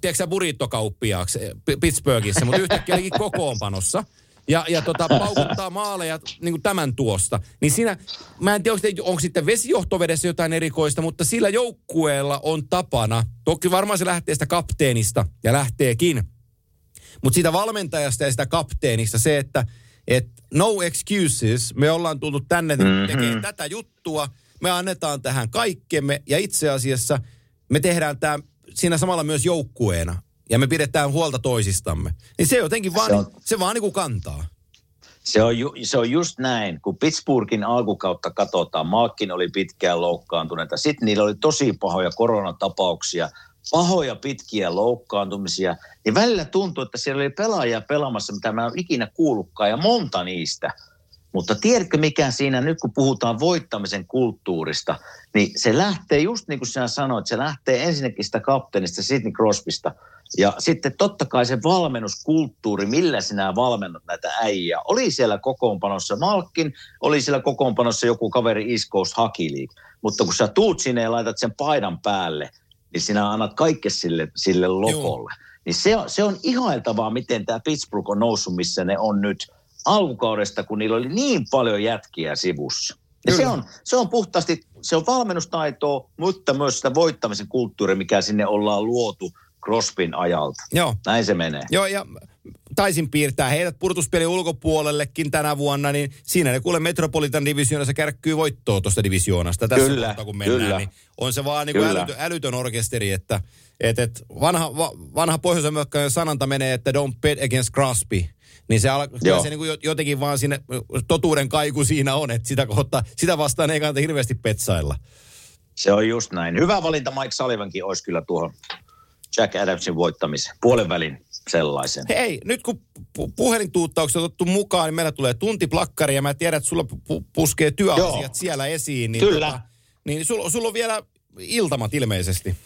tiedätkö, burritokauppiaaksi Pittsburghissa, mutta yhtäkkiä olikin kokoonpanossa. Ja paukuttaa maaleja niin tämän tuosta. Niin siinä, mä en tiedä, onko sitten vesijohtovedessä jotain erikoista, mutta sillä joukkueella on tapana. Toki varmaan se lähtee sitä kapteenista, ja lähteekin. Mutta siitä valmentajasta ja sitä kapteenista se, että no excuses, me ollaan tultu tänne tekemään tätä juttua, me annetaan tähän kaikkemme, ja itse asiassa me tehdään tämä siinä samalla myös joukkueena. Ja me pidetään huolta toisistamme. Niin se jotenkin vaan, se vaan niin kuin kantaa. Se on just näin. Kun Pittsburghin alkukautta katsotaan, Malkin oli pitkään loukkaantuneita. Sitten niillä oli tosi pahoja koronatapauksia, pahoja pitkiä loukkaantumisia. Niin välillä tuntuu, että siellä oli pelaajia pelaamassa, mitä mä en ole ikinä kuullutkaan, ja monta niistä. Mutta tiedätkö mikä siinä, nyt kun puhutaan voittamisen kulttuurista, niin se lähtee just niin kuin sinä sanoit, se lähtee ensinnäkin sitä kapteenista, Sidney Crosbysta. Ja sitten totta kai se valmennuskulttuuri, millä sinä valmennat näitä äijää. Oli siellä kokoonpanossa Malkin, oli siellä kokoonpanossa joku kaveri East Coast Hockey League. Mutta kun sä tuut sinne ja laitat sen paidan päälle, niin sinä annat kaikki sille lokolle. Niin se on ihailtavaa, miten tämä Pittsburgh on noussut, missä ne on nyt alkukaudesta, kun niillä oli niin paljon jätkiä sivussa. Ja se on puhtaasti, se on valmennustaitoa, mutta myös sitä voittamisen kulttuuria, mikä sinne ollaan luotu Crosbyn ajalta. Joo. Näin se menee. Joo, ja taisin piirtää heidät pudotuspelin ulkopuolellekin tänä vuonna, niin siinä ne kuule Metropolitan divisioonassa kärkkyy voittoa tuosta divisioonasta. Tässä kyllä, kohtaa, kun mennään, kyllä. Niin on se vaan niin kuin älytön orkesteri, että vanha pohjois-amerikkalainen sananta menee, että don't bet against Crosby. Niin se niin kuin jotenkin vaan sinne totuuden kaiku siinä on, että sitä vastaan ei kannata hirveästi petsailla. Se on just näin. Hyvä valinta Mike Sullivankin olisi kyllä tuohon Jack Adamsin voittamisen, puolenvälin sellaisen. Hei, nyt kun puhelintuuttaukset on otettu mukaan, niin meillä tulee tuntiplakkari, ja mä tiedän, että sulla puskee työasiat siellä esiin. Niin kyllä. Niin sulla on vielä iltamat ilmeisesti.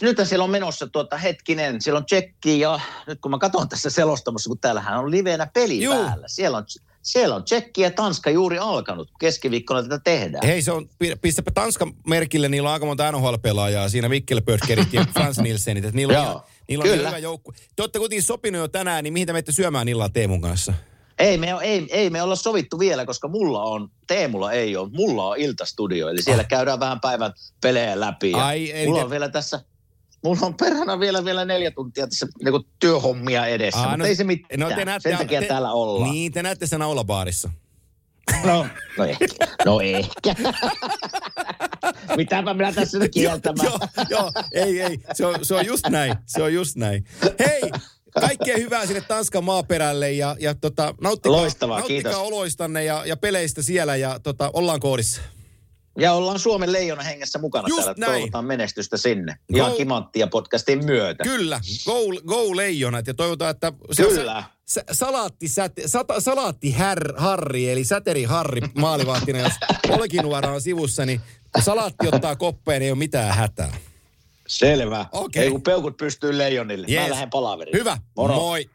Nyt siellä on menossa hetkinen, siellä on Tsekki, ja nyt kun mä katson tässä selostamossa, kun täällähän on liveenä peli päällä. Siellä on Tsekki ja Tanska juuri alkanut, kun keskiviikkona tätä tehdään. Hei, pistäpä Tanskan merkille, niillä on aika monta NHL-pelaajaa siinä, Mikkelbötkerit ja Frans Nielsenit, että niillä on hyvä joukku. Te olette kuitenkin sopinut jo tänään, niin mihin te menette syömään illalla Teemun kanssa? Ei me olla sovittu vielä, koska mulla on iltastudio, eli siellä käydään vähän päivän pelejä läpi. On vielä tässä... Mulla on perhana vielä 4 tuntia tässä niin työhommia edessä, mutta ei se mitään. Sen takia täällä ollaan. Niin, te näette sen aulabaarissa. No ehkä. Mitäpä minä tässä nyt kieltämään. Joo, ei. Se on just näin. Hei, kaikkea hyvää sinne Tanskan maaperälle ja nauttikaa oloistanne ja peleistä siellä ja ollaan koodissa. Ja ollaan Suomen leijona hengessä mukana täällä. Toivotaan menestystä sinne. Ja Kimanttia podcastin myötä. Kyllä. Go leijonat. Ja toivotaan, että... Kyllä. Salaatti Harri, eli Säteri Harri maalivahtina, jos Olkinuora on sivussa, niin salaatti ottaa koppeen, ei ole mitään hätää. Selvä. Okay. Ei kun peukut pystyy leijonille. Yes. Mä lähden palaveriin. Hyvä. Moro. Moi.